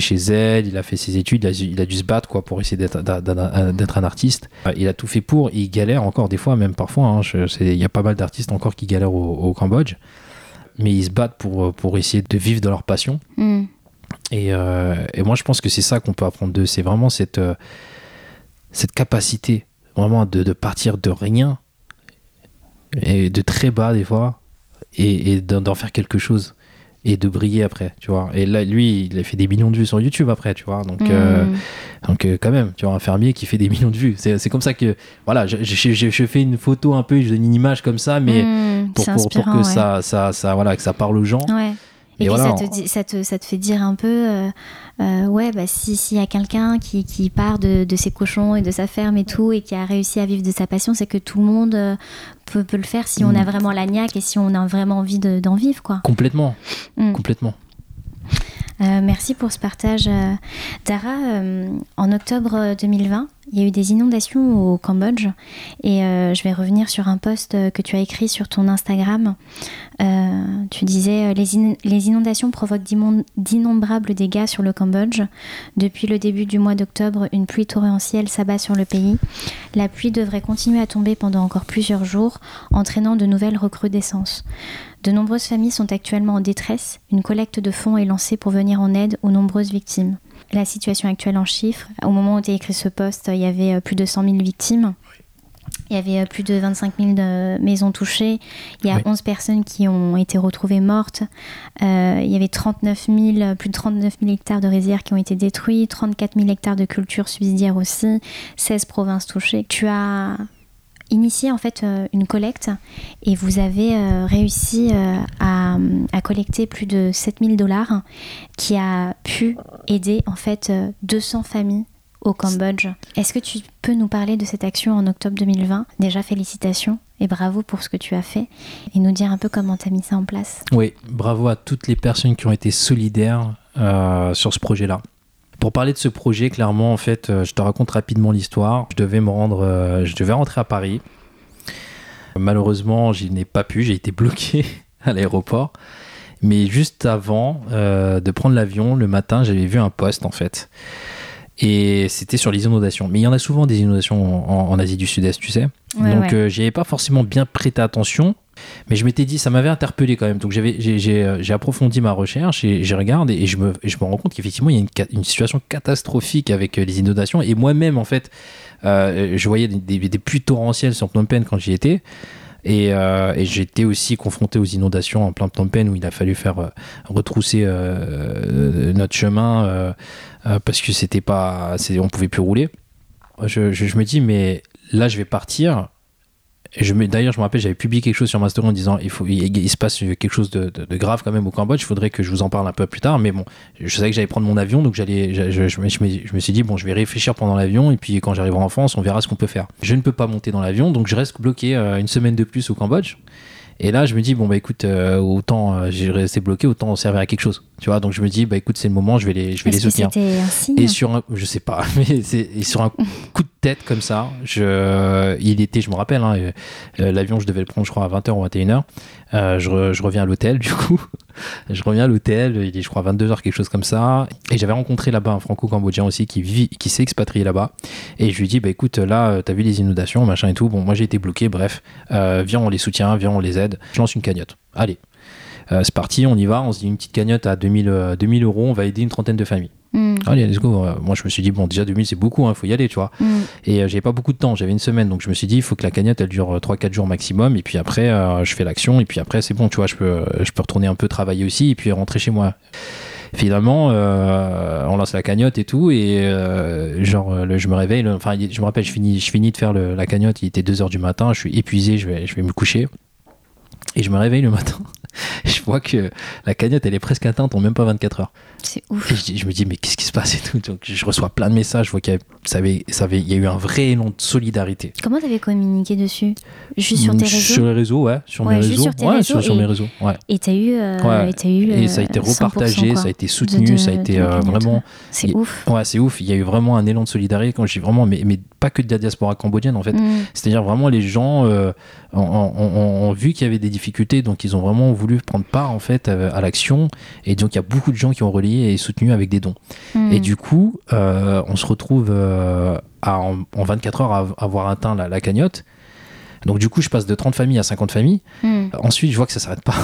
chez elle, il a fait ses études, il a dû se battre quoi, pour essayer d'être un artiste. Il a tout fait pour, et il galère encore des fois, même parfois. Il y a pas mal d'artistes encore qui galèrent au Cambodge, mais ils se battent pour essayer de vivre de leur passion. Et moi, je pense que c'est ça qu'on peut apprendre d'eux. C'est vraiment cette capacité vraiment de partir de rien, et de très bas des fois, et d'en faire quelque chose. Et de briller après, tu vois. Et là, lui, il a fait des millions de vues sur YouTube après, tu vois. Donc, donc quand même, tu vois, un fermier qui fait des millions de vues. C'est comme ça que, voilà, je fais une photo un peu, je donne une image comme ça, mais pour que ça, voilà, que ça parle aux gens. Ouais. Et puis voilà, ça te fait dire un peu, ouais, bah s'il y a quelqu'un qui part de ses cochons et de sa ferme et tout, et qui a réussi à vivre de sa passion, c'est que tout le monde peut le faire si on a vraiment la niaque et si on a vraiment envie d'en vivre, quoi. Complètement. Merci pour ce partage. Dara, en octobre 2020, il y a eu des inondations au Cambodge et je vais revenir sur un post que tu as écrit sur ton Instagram. Tu disais « Les inondations provoquent d'innombrables dégâts sur le Cambodge. Depuis le début du mois d'octobre, une pluie torrentielle s'abat sur le pays. La pluie devrait continuer à tomber pendant encore plusieurs jours, entraînant de nouvelles recrudescences. De nombreuses familles sont actuellement en détresse. Une collecte de fonds est lancée pour venir en aide aux nombreuses victimes. » La situation actuelle en chiffres, au moment où tu as écrit ce post, il y avait plus de 100 000 victimes, il y avait plus de 25 000 maisons touchées, il y a 11 personnes qui ont été retrouvées mortes, il y avait plus de 39 000 hectares de rizières qui ont été détruits, 34 000 hectares de cultures subsidiaires aussi, 16 provinces touchées. Tu as initié en fait une collecte et vous avez réussi à collecter plus de $7,000 qui a pu aider en fait 200 familles au Cambodge. Est-ce que tu peux nous parler de cette action en octobre 2020 ? Déjà félicitations et bravo pour ce que tu as fait et nous dire un peu comment tu as mis ça en place. Oui, bravo à toutes les personnes qui ont été solidaires sur ce projet-là. Pour parler de ce projet, clairement, en fait, je te raconte rapidement l'histoire. Je devais rentrer à Paris. Malheureusement, je n'ai pas pu, j'ai été bloqué à l'aéroport. Mais juste avant de prendre l'avion, le matin, j'avais vu un poste en fait. Et c'était sur les inondations. Mais il y en a souvent des inondations en Asie du Sud-Est, tu sais. Ouais, donc, j'y avais pas forcément bien prêté attention. Mais je m'étais dit, ça m'avait interpellé quand même. Donc, j'ai approfondi ma recherche et je regarde et je me rends compte qu'effectivement, il y a une situation catastrophique avec les inondations. Et moi-même, en fait, je voyais des pluies torrentielles sur Phnom Penh quand j'y étais. Et j'étais aussi confronté aux inondations en plein Phnom Penh où il a fallu faire retrousser notre chemin parce que c'était pas, on pouvait plus rouler. Je me dis, mais là je vais partir. D'ailleurs, je me rappelle, j'avais publié quelque chose sur ma story en disant il se passe quelque chose de grave quand même au Cambodge, il faudrait que je vous en parle un peu plus tard. Mais bon, je savais que j'allais prendre mon avion, donc je me suis dit, bon, je vais réfléchir pendant l'avion, et puis quand j'arriverai en France, on verra ce qu'on peut faire. Je ne peux pas monter dans l'avion, donc je reste bloqué une semaine de plus au Cambodge. Et là, je me dis, bon, bah écoute, autant j'ai resté bloqué, autant servir à quelque chose. Tu vois, donc je me dis, bah écoute, c'est le moment, je vais les soutenir. C'était un signe ? Et sur un, je sais pas, mais sur un coup de tête comme ça, je me rappelle, hein, l'avion, je devais le prendre, je crois, à 20h ou 21h. Je reviens à l'hôtel, du coup. Je reviens à l'hôtel, il est, je crois, 22h, quelque chose comme ça. Et j'avais rencontré là-bas un franco-cambodgien aussi qui s'est expatrié là-bas. Et je lui dis, bah écoute, là, t'as vu les inondations, machin et tout. Bon, moi, j'ai été bloqué, bref. Viens, on les soutient, viens, on les aide. Je lance une cagnotte. Allez, c'est parti, on y va. On se dit une petite cagnotte à 2000 euros, on va aider une trentaine de familles. Mmh. Allez, let's go. Moi, je me suis dit, bon, déjà 2000, c'est beaucoup, hein, faut y aller, tu vois. Mmh. Et j'avais pas beaucoup de temps, j'avais une semaine, donc je me suis dit, il faut que la cagnotte, elle dure 3-4 jours maximum. Et puis après, je fais l'action. Et puis après, c'est bon, tu vois, je peux retourner un peu travailler aussi et puis rentrer chez moi. Finalement, on lance la cagnotte et tout, et je me réveille. Enfin, je me rappelle, je finis de faire la cagnotte. Il était 2h du matin, je suis épuisé, je vais me coucher. Et je me réveille le matin, je vois que la cagnotte, elle est presque atteinte en même pas 24 heures. C'est ouf. Et je me dis, mais qu'est-ce qui se passe et tout. Donc, je reçois plein de messages, je vois qu'il y a eu un vrai élan de solidarité. Comment t'avais communiqué dessus? Juste sur tes réseaux? Sur les réseaux, ouais. Sur mes réseaux. Sur mes réseaux, ouais. Et t'as eu... Et ça a été repartagé, ça a été soutenu, ça a été vraiment... C'est ouf. Ouais, c'est ouf. Il y a eu vraiment un élan de solidarité, quand je dis vraiment, mais pas que de la diaspora cambodgienne, en fait. C'est-à-dire vraiment, les gens ont vu qu'il y avait des difficultés, donc ils ont vraiment voulu prendre part en fait à l'action, et donc il y a beaucoup de gens qui ont relayé et soutenu avec des dons. Et du coup on se retrouve en 24 heures à avoir atteint la cagnotte. Donc du coup je passe de 30 familles à 50 familles. Ensuite je vois que ça s'arrête pas.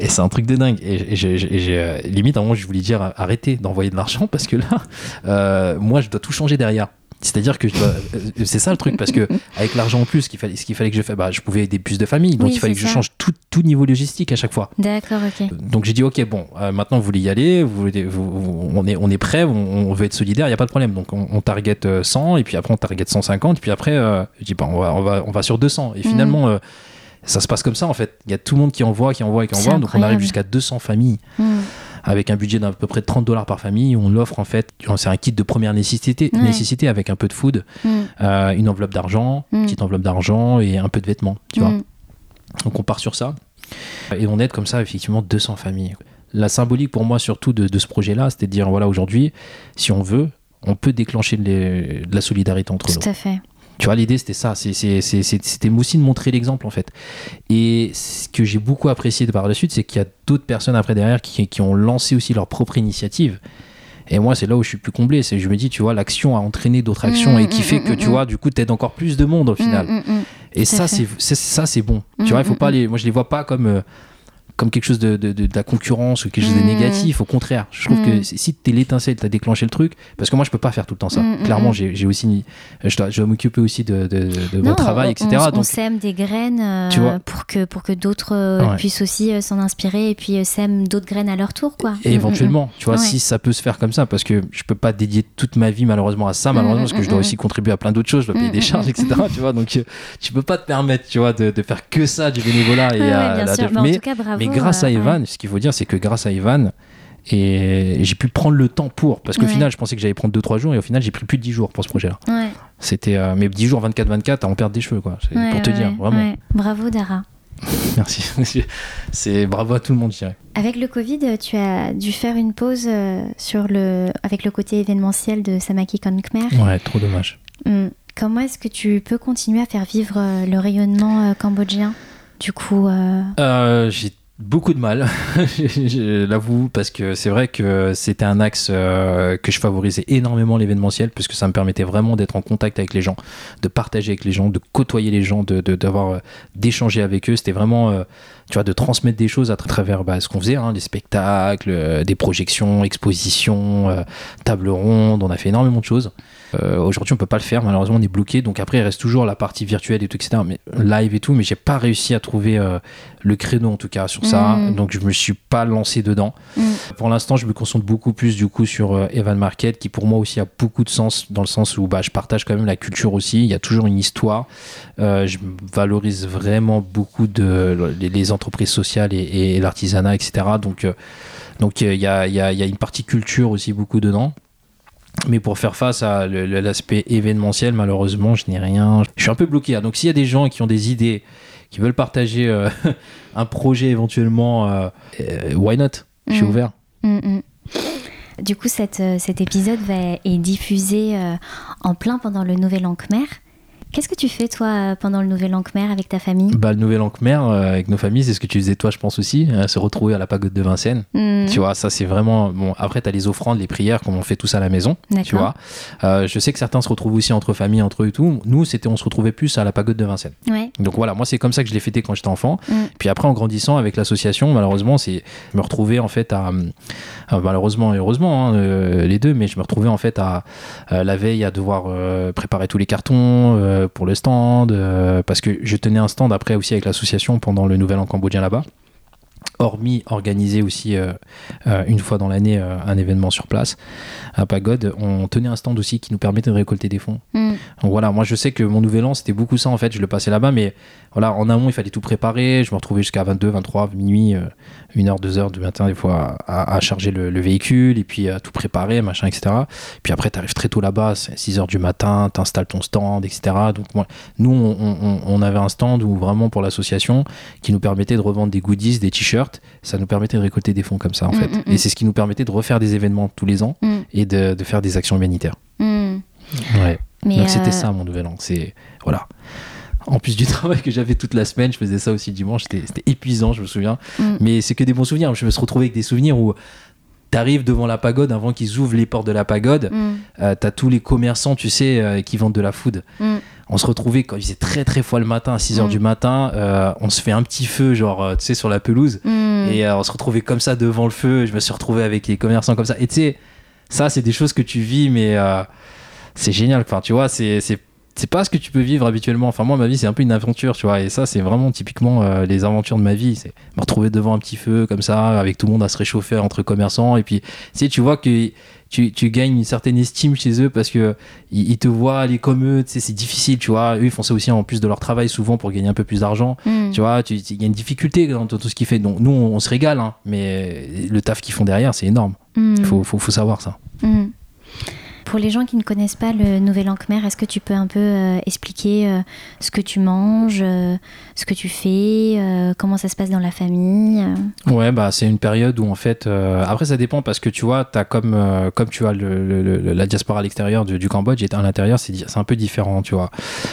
Et c'est un truc de dingue. Et limite à un moment je voulais dire arrêtez d'envoyer de l'argent, parce que là moi je dois tout changer derrière. C'est-à-dire que c'est ça le truc, parce que avec l'argent en plus, ce qu'il fallait que je fasse, bah, je pouvais aider plus de familles, donc oui, il fallait que je change tout niveau logistique à chaque fois. D'accord, ok. Donc j'ai dit ok, bon, maintenant vous voulez y aller, on est prêt, on veut être solidaire, il y a pas de problème. Donc on target 100, et puis après on target 150, et puis après je dis bah, on va sur 200, et finalement ça se passe comme ça en fait. Il y a tout le monde qui envoie, donc on arrive jusqu'à 200 familles. Avec un budget d'à peu près $30 par famille, on l'offre en fait, c'est un kit de première nécessité avec un peu de food, une enveloppe d'argent, petite enveloppe d'argent et un peu de vêtements, tu vois. Donc on part sur ça et on aide comme ça effectivement 200 familles. La symbolique pour moi surtout de ce projet-là, c'était de dire voilà, aujourd'hui, si on veut, on peut déclencher de la solidarité entre nous. Tout à fait. Tu vois, l'idée c'était ça, c'était aussi de montrer l'exemple en fait. Et ce que j'ai beaucoup apprécié de par la suite, c'est qu'il y a d'autres personnes après derrière qui ont lancé aussi leur propre initiative. Et moi, c'est là où je suis plus comblé, c'est que je me dis, tu vois, l'action a entraîné d'autres actions et qui fait que, tu vois, du coup, t'aides encore plus de monde au final. Et ça, c'est bon. Tu vois, il faut pas les... Moi, je les vois pas comme... comme quelque chose de la concurrence ou quelque chose de négatif. Au contraire, je trouve que si t'es l'étincelle, t'as déclenché le truc, parce que moi je peux pas faire tout le temps ça. Clairement, j'ai aussi, je dois m'occuper aussi de mon travail, etc. Donc on sème des graines tu vois, pour que d'autres puissent aussi s'en inspirer et puis sèment d'autres graines à leur tour, quoi. Et éventuellement, tu vois, si ça peut se faire comme ça, parce que je peux pas dédier toute ma vie malheureusement à ça, parce que je dois aussi contribuer à plein d'autres choses, je dois payer des charges, etc. Tu vois, donc tu peux pas te permettre, tu vois, de faire que ça du bénévolat et en tout cas, bravo. Mais grâce à Evan, ce qu'il faut dire, c'est que grâce à Evan, et j'ai pu prendre le temps parce qu'au final, je pensais que j'allais prendre 2-3 jours, et au final, j'ai pris plus de 10 jours pour ce projet-là. Ouais. C'était mes 10 jours 24-24 à en perdre des cheveux, quoi. C'est pour te dire, vraiment. Ouais. Bravo, Dara. Merci. C'est bravo à tout le monde, je dirais. Avec le Covid, tu as dû faire une pause avec le côté événementiel de Samaki Khmer. Ouais, trop dommage. Comment est-ce que tu peux continuer à faire vivre le rayonnement cambodgien, du coup J'ai beaucoup de mal, je l'avoue, parce que c'est vrai que c'était un axe que je favorisais énormément, l'événementiel, parce que ça me permettait vraiment d'être en contact avec les gens, de partager avec les gens, de côtoyer les gens, d'échanger avec eux. C'était vraiment, tu vois, de transmettre des choses à travers ce qu'on faisait, les spectacles, des projections, expositions, tables rondes. On a fait énormément de choses. Aujourd'hui, on peut pas le faire, malheureusement, on est bloqué. Donc après, il reste toujours la partie virtuelle et tout, etc. Mais live et tout, mais j'ai pas réussi à trouver le créneau, en tout cas, sur ça. Donc je me suis pas lancé dedans. Pour l'instant, je me concentre beaucoup plus du coup sur Evan Market, qui pour moi aussi a beaucoup de sens, dans le sens où je partage quand même la culture aussi. Il y a toujours une histoire. Je valorise vraiment beaucoup les entreprises sociales et l'artisanat, etc. Donc il y a une partie culture aussi beaucoup dedans. Mais pour faire face à l'aspect événementiel, malheureusement, je n'ai rien. Je suis un peu bloqué. Donc, s'il y a des gens qui ont des idées, qui veulent partager un projet éventuellement, why not ? Je suis ouvert. Du coup, cet épisode est diffusé en plein pendant le Nouvel An Khmer. Qu'est-ce que tu fais, toi, pendant le Nouvel An Khmer avec ta famille ? Le Nouvel An Khmer, avec nos familles, c'est ce que tu faisais, toi, je pense aussi, se retrouver à la Pagode de Vincennes. Tu vois, ça, c'est vraiment... Bon, après, t'as les offrandes, les prières, comme on fait tous à la maison, tu vois. Je sais que certains se retrouvent aussi entre familles, entre eux et tout. Nous, on se retrouvait plus à la Pagode de Vincennes. Ouais. Donc voilà, moi, c'est comme ça que je l'ai fêté quand j'étais enfant. Puis après, en grandissant avec l'association, malheureusement, je me retrouvais, en fait, malheureusement et heureusement, les deux, mais je me retrouvais, en fait, la veille, à devoir préparer tous les cartons, pour le stand, parce que je tenais un stand après aussi avec l'association pendant le Nouvel An Cambodgien là-bas, hormis organiser aussi une fois dans l'année un événement sur place à Pagode. On tenait un stand aussi qui nous permettait de récolter des fonds. Donc voilà, moi je sais que mon Nouvel An, c'était beaucoup ça, en fait. Je le passais là-bas, mais voilà, en amont, il fallait tout préparer. Je me retrouvais jusqu'à 22, 23, minuit, 1h, 2h du matin des fois à charger le véhicule, et puis à tout préparer, machin, etc. Puis après, t'arrives très tôt là-bas, 6h du matin, t'installes ton stand, etc. Donc moi, nous, on avait un stand où vraiment pour l'association qui nous permettait de revendre des goodies, des t-shirts. Ça nous permettait de récolter des fonds comme ça, en fait. Et c'est ce qui nous permettait de refaire des événements tous les ans et de faire des actions humanitaires. Ouais. Mais donc c'était ça, mon Nouvel An. C'est, voilà. En plus du travail que j'avais toute la semaine, je faisais ça aussi le dimanche. C'était épuisant, je me souviens. Mais c'est que des bons souvenirs. Je me suis retrouvé avec des souvenirs où t'arrives devant la Pagode, avant qu'ils ouvrent les portes de la Pagode, t'as tous les commerçants, tu sais, qui vendent de la food. On se retrouvait quand il faisait très très froid le matin, à 6h du matin, on se fait un petit feu, genre, tu sais, sur la pelouse, et on se retrouvait comme ça devant le feu. Je me suis retrouvé avec les commerçants comme ça. Et tu sais, ça, c'est des choses que tu vis, mais c'est génial. Enfin, tu vois, c'est pas ce que tu peux vivre habituellement. Enfin, moi, ma vie, c'est un peu une aventure, tu vois. Et ça, c'est vraiment typiquement les aventures de ma vie. C'est me retrouver devant un petit feu comme ça, avec tout le monde à se réchauffer entre commerçants. Et puis, tu sais, tu vois que tu gagnes une certaine estime chez eux, parce que ils te voient aller comme eux. Tu sais, c'est difficile, tu vois. Eux, ils font ça aussi en plus de leur travail, souvent, pour gagner un peu plus d'argent. Tu vois, il y a une difficulté dans tout ce qu'ils font. Donc, nous, on se régale, mais le taf qu'ils font derrière, c'est énorme. Faut savoir ça. Pour les gens qui ne connaissent pas le Nouvel An Khmer, est-ce que tu peux un peu expliquer ce que tu manges, ce que tu fais, comment ça se passe dans la famille ? Ouais, c'est une période où, en fait... après, ça dépend, parce que tu vois, t'as comme tu as la diaspora à l'extérieur du Cambodge, et à l'intérieur, c'est un peu différent, tu vois.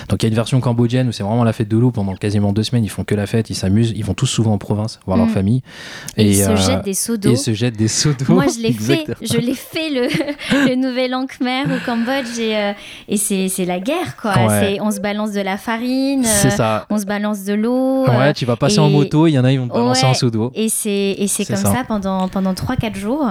Donc, il y a une version cambodgienne où c'est vraiment la fête de l'eau pendant quasiment 2 semaines. Ils font que la fête, ils s'amusent. Ils vont tous souvent en province voir leur famille. Et ils se jettent des seaux d'eau. Moi, je l'ai fait. Le Nouvel An Khmer au Cambodge, et c'est la guerre, quoi. Ouais. On se balance de la farine, on se balance de l'eau. Ouais, tu vas passer en moto, il y en a, ils vont te balancer en seau d'eau. Et c'est comme ça pendant 3-4 jours,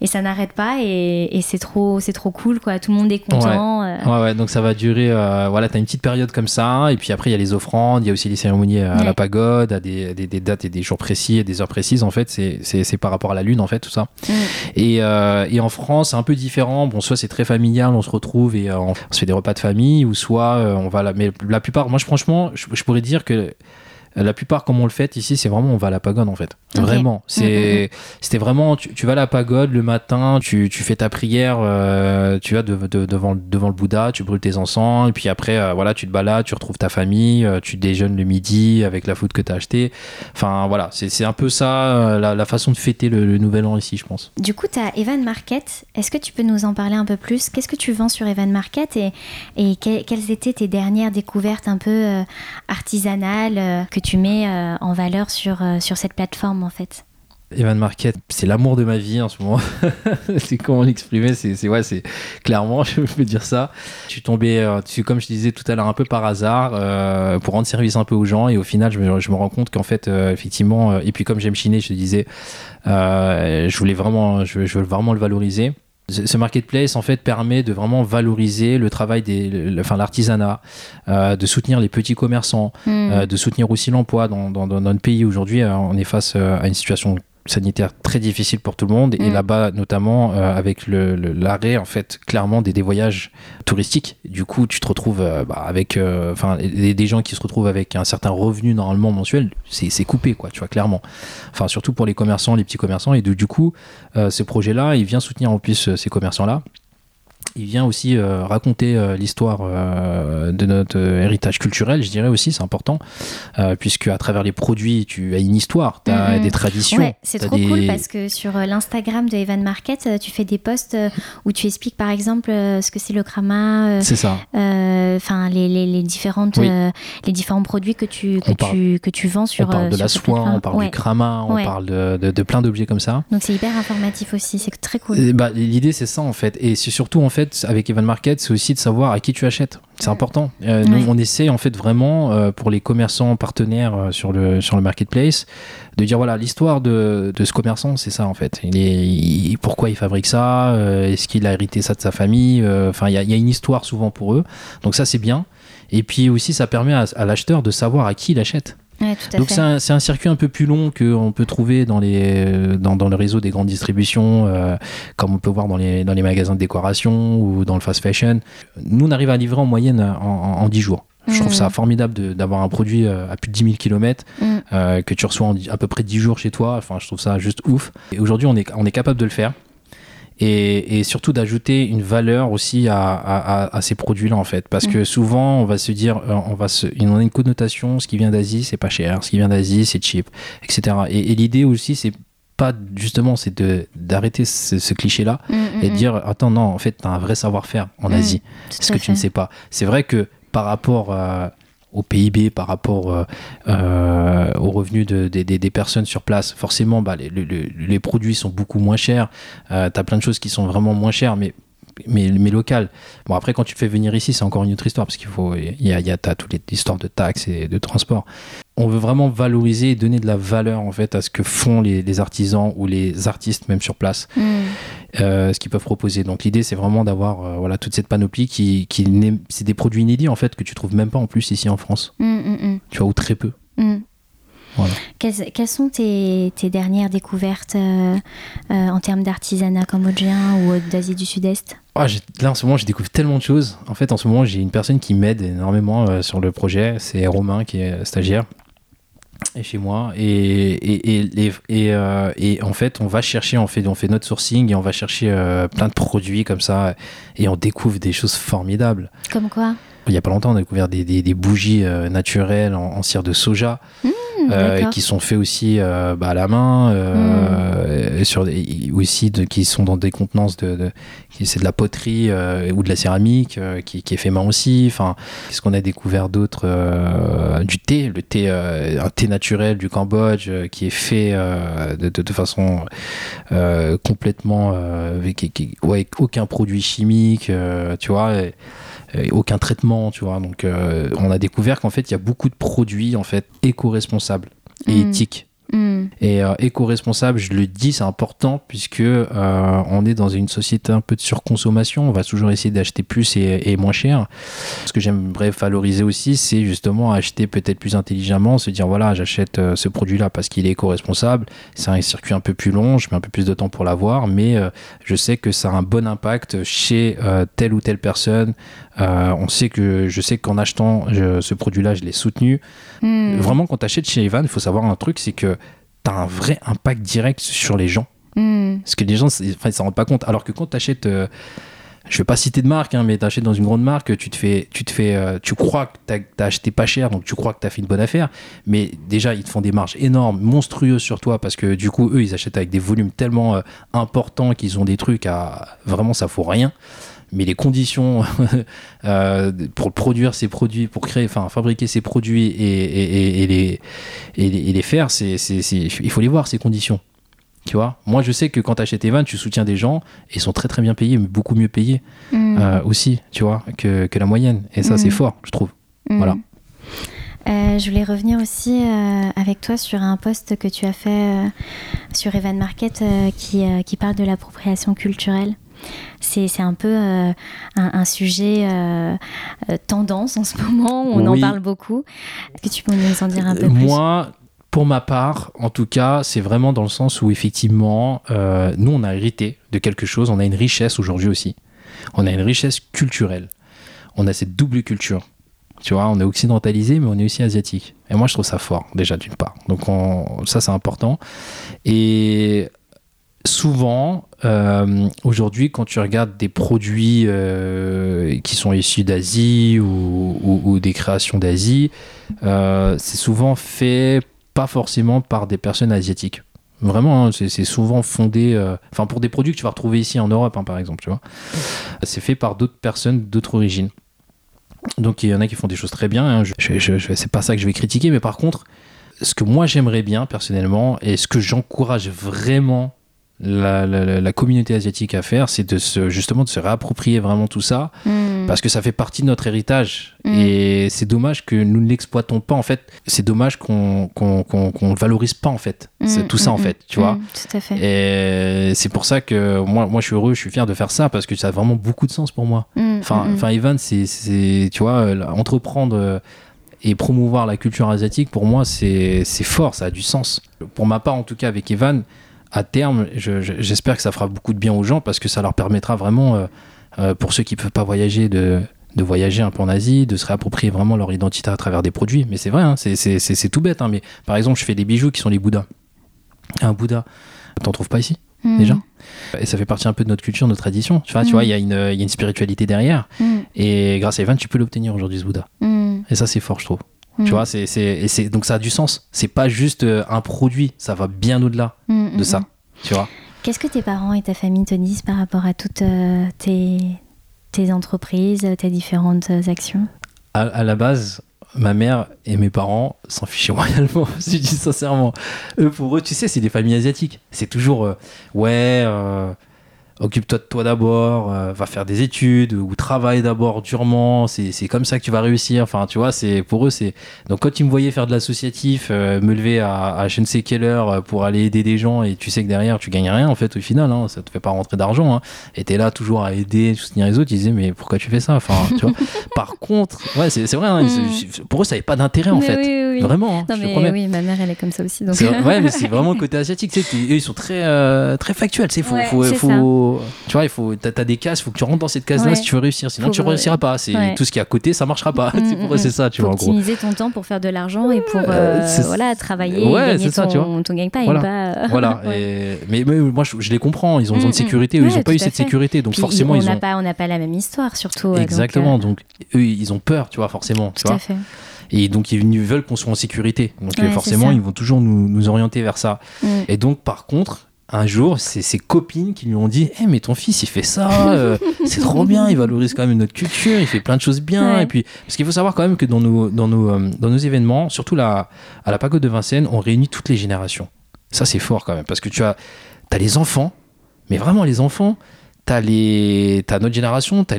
et ça n'arrête pas, et c'est trop cool, quoi. Tout le monde est content. Ouais, ouais, donc ça va durer. Voilà, t'as une petite période comme ça, et puis après, il y a les offrandes, il y a aussi les cérémonies à la Pagode, à des dates et des jours précis, et des heures précises, en fait. C'est par rapport à la lune, en fait, tout ça. Et en France, c'est un peu différent. Bon, soit c'est très familial, on se retrouve et on se fait des repas de famille, ou soit on va... Mais la plupart, moi, franchement, je pourrais dire que La plupart, comme on le fait ici, c'est vraiment on va à la pagode en fait. Okay. Vraiment. C'était vraiment, tu vas à la pagode le matin, tu fais ta prière, tu vas devant le Bouddha, tu brûles tes encens, et puis après, voilà, tu te balades, tu retrouves ta famille, tu déjeunes le midi avec la food que tu as achetée. Enfin voilà, c'est un peu ça, la façon de fêter le nouvel an ici, je pense. Du coup, tu as Evan Market. Est-ce que tu peux nous en parler un peu plus? Qu'est-ce que tu vends sur Evan Market et quelles étaient tes dernières découvertes un peu artisanales que tu mets en valeur sur cette plateforme en fait? Evan Market, c'est l'amour de ma vie en ce moment. C'est comment l'exprimer, c'est clairement, je peux dire ça. Je suis tombé, comme je disais tout à l'heure, un peu par hasard pour rendre service un peu aux gens, et au final, je me rends compte qu'en fait, effectivement, et puis comme j'aime chiner, je te disais, je veux vraiment le valoriser. Ce marketplace en fait permet de vraiment valoriser le travail l'artisanat, de soutenir les petits commerçants, de soutenir aussi l'emploi dans notre pays. Aujourd'hui, on est face à une situation sanitaire très difficile pour tout le monde, et là-bas notamment avec l'arrêt en fait clairement des voyages touristiques. Du coup, tu te retrouves avec des gens qui se retrouvent avec un certain revenu normalement mensuel, c'est coupé quoi, tu vois, clairement. Enfin surtout pour les commerçants, les petits commerçants, et du coup ce projet-là, il vient soutenir en plus ces commerçants-là. Il vient aussi raconter l'histoire de notre héritage culturel, je dirais aussi, c'est important, puisque à travers les produits, tu as une histoire, tu as des traditions. Ouais, c'est trop cool parce que sur l'Instagram de Evan Market, tu fais des posts où tu expliques par exemple ce que c'est le krama, c'est ça. Les différents produits que tu vends sur. On parle de la soie, on parle du krama, on parle de plein d'objets comme ça. Donc c'est hyper informatif aussi, c'est très cool. L'idée c'est ça en fait, et c'est surtout en fait avec Evan Market, c'est aussi de savoir à qui tu achètes. C'est important. Nous, on essaie en fait vraiment pour les commerçants partenaires sur le marketplace de dire voilà l'histoire de ce commerçant, c'est ça en fait. Pourquoi il fabrique ça, est-ce qu'il a hérité ça de sa famille. Enfin, il y a une histoire souvent pour eux. Donc ça c'est bien. Et puis aussi, ça permet à l'acheteur de savoir à qui il achète. Ouais, donc c'est un circuit un peu plus long qu'on peut trouver dans le réseau des grandes distributions, comme on peut voir dans les magasins de décoration ou dans le fast fashion. Nous, on arrive à livrer en moyenne en 10 jours. Je trouve ça formidable d'avoir un produit à plus de 10 000 km que tu reçois en à peu près 10 jours chez toi. Enfin, je trouve ça juste ouf. Et aujourd'hui, on est capable de le faire. Et surtout d'ajouter une valeur aussi à ces produits-là en fait, parce que souvent on va se dire, on a une connotation, ce qui vient d'Asie c'est pas cher, ce qui vient d'Asie c'est cheap, etc. Et l'idée aussi c'est pas justement, c'est d'arrêter ce cliché-là et de dire attends non, en fait t'as un vrai savoir-faire en Asie, ce que tu ne sais pas. C'est vrai que par rapport au PIB, par rapport aux revenus des personnes sur place. Forcément, les produits sont beaucoup moins chers. Tu as plein de choses qui sont vraiment moins chères, mais locales. Bon, après, quand tu te fais venir ici, c'est encore une autre histoire, parce t'as toutes les histoires de taxes et de transport. On veut vraiment valoriser et donner de la valeur en fait à ce que font les artisans ou les artistes même sur place, ce qu'ils peuvent proposer. Donc l'idée c'est vraiment d'avoir toute cette panoplie qui c'est des produits inédits en fait que tu trouves même pas en plus ici en France, tu vois, ou très peu. Voilà. Quelles sont tes dernières découvertes en termes d'artisanat cambodgien ou d'Asie du Sud-Est? Là en ce moment je découvre tellement de choses. En fait en ce moment j'ai une personne qui m'aide énormément sur le projet, c'est Romain qui est stagiaire et chez moi, et en fait on va chercher, on fait notre sourcing et on va chercher plein de produits comme ça, et on découvre des choses formidables. Comme quoi? Il n'y a pas longtemps on a découvert des bougies naturelles en cire de soja, qui sont faits aussi à la main, qui sont dans des contenances c'est de la poterie ou de la céramique qui est fait main aussi. Enfin, qu'est-ce qu'on a découvert d'autre? Du thé, un thé naturel du Cambodge qui est fait de façon complètement avec aucun produit chimique, tu vois. Et aucun traitement, tu vois. Donc on a découvert qu'en fait il y a beaucoup de produits en fait éco-responsables et éthiques Et éco-responsable, je le dis, c'est important puisque on est dans une société un peu de surconsommation. On va toujours essayer d'acheter plus et moins cher. Ce que j'aimerais valoriser aussi, c'est justement acheter peut-être plus intelligemment, se dire voilà, j'achète ce produit-là parce qu'il est éco-responsable. C'est un circuit un peu plus long, je mets un peu plus de temps pour l'avoir, mais je sais que ça a un bon impact chez telle ou telle personne. Je sais qu'en achetant ce produit-là, je l'ai soutenu. Vraiment, quand tu achètes chez Evan, il faut savoir un truc, c'est que tu as un vrai impact direct sur les gens. Parce que les gens, ils s'en rendent pas compte. Alors que quand tu achètes, je vais pas citer de marque, mais tu achètes dans une grande marque, tu crois que tu as acheté pas cher, donc tu crois que tu as fait une bonne affaire. Mais déjà, ils te font des marges énormes, monstrueuses sur toi, parce que du coup, eux, ils achètent avec des volumes tellement importants qu'ils ont des trucs à... Vraiment, ça faut rien. Mais les conditions pour produire ces produits, pour créer, enfin fabriquer ces produits et les faire, il faut les voir, ces conditions. Tu vois, moi je sais que quand tu achètes Evan, tu soutiens des gens et ils sont très très bien payés, mais beaucoup mieux payés aussi, tu vois, que la moyenne. Et ça, c'est fort, je trouve. Voilà. Je voulais revenir aussi avec toi sur un post que tu as fait sur Evan Market qui parle de l'appropriation culturelle. C'est un peu un sujet tendance en ce moment, on en parle beaucoup. Est-ce que tu peux nous en dire un peu plus? Moi, pour ma part, en tout cas, c'est vraiment dans le sens où effectivement, nous on a hérité de quelque chose, on a une richesse aujourd'hui aussi. On a une richesse culturelle. On a cette double culture. Tu vois, on est occidentalisé, mais on est aussi asiatique. Et moi, je trouve ça fort, déjà, d'une part. Donc ça, c'est important. Et... souvent, aujourd'hui, quand tu regardes des produits qui sont issus d'Asie ou des créations d'Asie, c'est souvent fait pas forcément par des personnes asiatiques. Vraiment, hein, c'est souvent fondé... Enfin, pour des produits que tu vas retrouver ici en Europe, par exemple, tu vois. C'est fait par d'autres personnes d'autres origines. Donc, il y en a qui font des choses très bien. Hein. C'est pas ça que je vais critiquer, mais par contre, ce que moi, j'aimerais bien, personnellement, et ce que j'encourage vraiment la communauté asiatique à faire, c'est justement de se réapproprier vraiment tout ça, parce que ça fait partie de notre héritage, et c'est dommage que nous ne l'exploitons pas, en fait. C'est dommage qu'on le valorise pas, en fait. C'est tout ça, en fait, tu vois. Tout à fait. Et c'est pour ça que moi je suis heureux, je suis fier de faire ça, parce que ça a vraiment beaucoup de sens pour moi. Enfin, Evan, c'est tu vois, entreprendre et promouvoir la culture asiatique, pour moi, c'est fort, ça a du sens. Pour ma part, en tout cas, avec Evan, à terme, j'espère que ça fera beaucoup de bien aux gens, parce que ça leur permettra vraiment, pour ceux qui ne peuvent pas voyager, de voyager un peu en Asie, de se réapproprier vraiment leur identité à travers des produits. Mais c'est vrai, hein, c'est tout bête. Hein, mais par exemple, je fais des bijoux qui sont les Bouddhas. Un Bouddha, t'en trouves pas ici, déjà. Et ça fait partie un peu de notre culture, de notre tradition. Tu vois, il y a une spiritualité derrière. Et grâce à Evan, tu peux l'obtenir aujourd'hui, ce Bouddha. Et ça, c'est fort, je trouve. Tu vois, c'est donc ça a du sens. C'est pas juste un produit, ça va bien au-delà de ça, tu vois. Qu'est-ce que tes parents et ta famille te disent par rapport à toutes tes entreprises, tes différentes actions? À la base, ma mère et mes parents s'en fichaient royalement, je dis sincèrement. Pour eux, tu sais, c'est des familles asiatiques. C'est toujours occupe-toi de toi d'abord, va faire des études ou travaille d'abord durement, c'est comme ça que tu vas réussir. Enfin, tu vois, pour eux, c'est... Donc, quand ils me voyaient faire de l'associatif, me lever à je ne sais quelle heure pour aller aider des gens, et tu sais que derrière, tu gagnes rien, en fait, au final, hein, ça te fait pas rentrer d'argent, hein, et t'es là toujours à aider, soutenir les autres, ils disaient, mais pourquoi tu fais ça? Enfin, tu vois. Par contre, ouais, c'est vrai, hein, pour eux, ça n'avait pas d'intérêt, en fait. Oui. Vraiment. Hein, non, mais oui, ma mère, elle est comme ça aussi. Donc... Ouais, mais c'est vraiment le côté asiatique, tu sais, eux, ils sont très, très factuels, tu sais, tu vois, t'as des cases, il faut que tu rentres dans cette case-là si tu veux réussir, sinon tu ne réussiras pas. C'est tout ce qui est à côté, ça ne marchera pas. C'est ça, tu vois, en gros. Optimiser ton temps pour faire de l'argent et pour travailler, gagner ton gagne-pain. Voilà. Mais moi, je les comprends, ils ont besoin de sécurité, eux, ils n'ont pas eu cette sécurité. Donc, forcément, ils ont. On n'a pas la même histoire, surtout. Exactement. Donc, eux, ils ont peur, tu vois, forcément. Tout à fait. Et donc, ils veulent qu'on soit en sécurité. Donc, forcément, ils vont toujours nous orienter vers ça. Et donc, par contre, un jour, c'est ses copines qui lui ont dit mais ton fils, il fait ça, c'est trop bien, il valorise quand même notre culture, il fait plein de choses bien. Et puis, parce qu'il faut savoir quand même que dans nos événements, surtout à la Pagode de Vincennes, on réunit toutes les générations. Ça, c'est fort quand même, parce que tu as les enfants, mais vraiment les enfants, t'as notre génération, t'as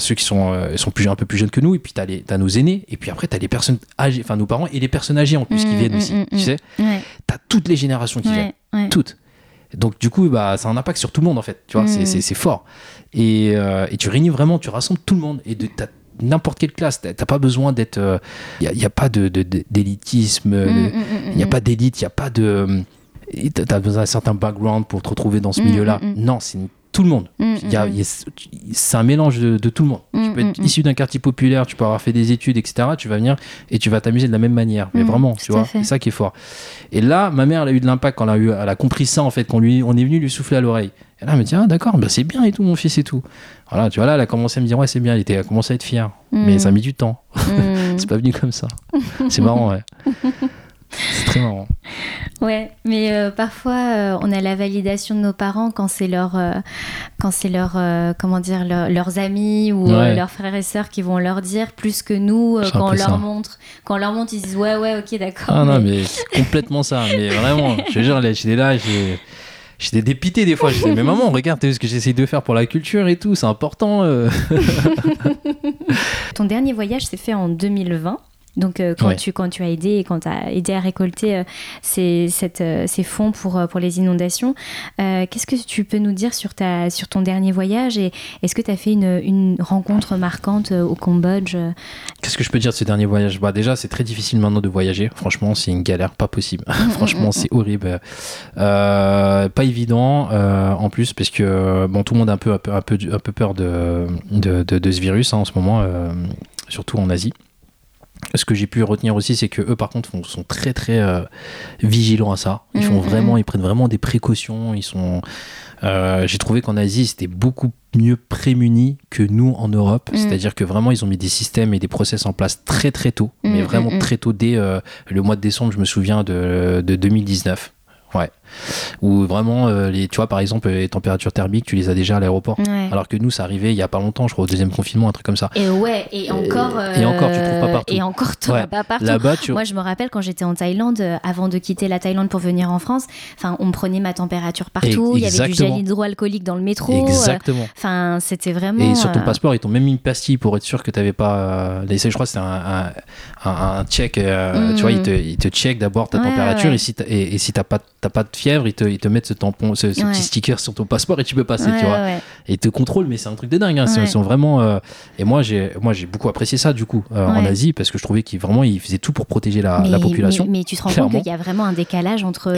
ceux qui sont un peu plus jeunes que nous, et puis t'as nos aînés, et puis après t'as les personnes âgées, enfin nos parents et les personnes âgées en plus qui viennent aussi, tu sais. Ouais. T'as toutes les générations qui viennent, toutes. Donc du coup, bah, ça a un impact sur tout le monde en fait, tu vois, c'est fort. Et tu réunis vraiment, tu rassembles tout le monde, et t'as n'importe quelle classe, t'as pas besoin d'être... Il n'y a pas d'élitisme, il n'y a pas d'élite, il n'y a pas de... T'as besoin d'un certain background pour te retrouver dans ce milieu-là. Non, c'est tout le monde. C'est un mélange de tout le monde. Tu peux être issu d'un quartier populaire, tu peux avoir fait des études, etc. Tu vas venir et tu vas t'amuser de la même manière. Mais vraiment, tu vois, c'est ça qui est fort. Et là, ma mère, elle a eu de l'impact quand elle a compris ça, en fait, qu'on est venu lui souffler à l'oreille. Et là, elle me dit, ah d'accord, ben, c'est bien et tout, mon fils et tout. Voilà, tu vois, là, elle a commencé à me dire, ouais, c'est bien, elle a commencé à être fière. Mais ça a mis du temps. C'est pas venu comme ça. C'est marrant, ouais. C'est très marrant. Ouais, mais parfois on a la validation de nos parents quand c'est leurs amis ou leurs frères et sœurs qui vont leur dire plus que nous quand on leur montre. Quand on leur montre, ils disent ouais, ok, d'accord. Ah mais... non, mais c'est complètement ça. Mais vraiment, je te jure, j'étais là, j'étais dépité des fois. Je disais, mais maman, regarde, t'as ce que j'essaye de faire pour la culture et tout, c'est important. Ton dernier voyage s'est fait en 2020. Donc quand tu as aidé et quand tu as aidé à récolter ces fonds pour les inondations, qu'est-ce que tu peux nous dire sur ton dernier voyage, et est-ce que tu as fait une rencontre marquante au Cambodge? Qu'est-ce que je peux dire de ce dernier voyage? Bah, déjà, c'est très difficile maintenant de voyager. Franchement, c'est une galère pas possible. Franchement, c'est horrible. Pas évident en plus, parce que bon, tout le monde a un peu peur de ce virus en ce moment, surtout en Asie. Ce que j'ai pu retenir aussi, c'est que eux, par contre, sont très très vigilants à ça. Ils font vraiment, ils prennent vraiment des précautions. Ils sont. J'ai trouvé qu'en Asie, c'était beaucoup mieux prémunis que nous en Europe. C'est-à-dire que vraiment, ils ont mis des systèmes et des process en place très très tôt, mais vraiment très tôt, dès le mois de décembre, je me souviens de 2019. Ouais. Ou vraiment, tu vois, par exemple, les températures thermiques, tu les as déjà à l'aéroport. Ouais. Alors que nous, ça arrivait il n'y a pas longtemps, je crois, au deuxième confinement, un truc comme ça. Et encore, tu trouves pas partout. Et encore, tu trouves pas partout. Là-bas, moi, je me rappelle quand j'étais en Thaïlande, avant de quitter la Thaïlande pour venir en France, on me prenait ma température partout. Il y avait du gel hydroalcoolique dans le métro. Exactement. Enfin, c'était vraiment. Et sur ton passeport, ils t'ont même mis une pastille pour être sûr que tu n'avais pas. Je crois que c'était un check. Tu vois, ils te checkent d'abord ta température, et si tu n'as pas de fièvre, ils te mettent ce tampon, ce petit sticker sur ton passeport et tu peux passer, tu vois. Ouais. Et ils te contrôlent, mais c'est un truc de dingue. Hein. Ouais. Ils sont vraiment. Et moi j'ai beaucoup apprécié ça du coup en Asie, parce que je trouvais qu'ils faisaient tout pour protéger la population. Mais tu te rends compte qu'il y a vraiment un décalage entre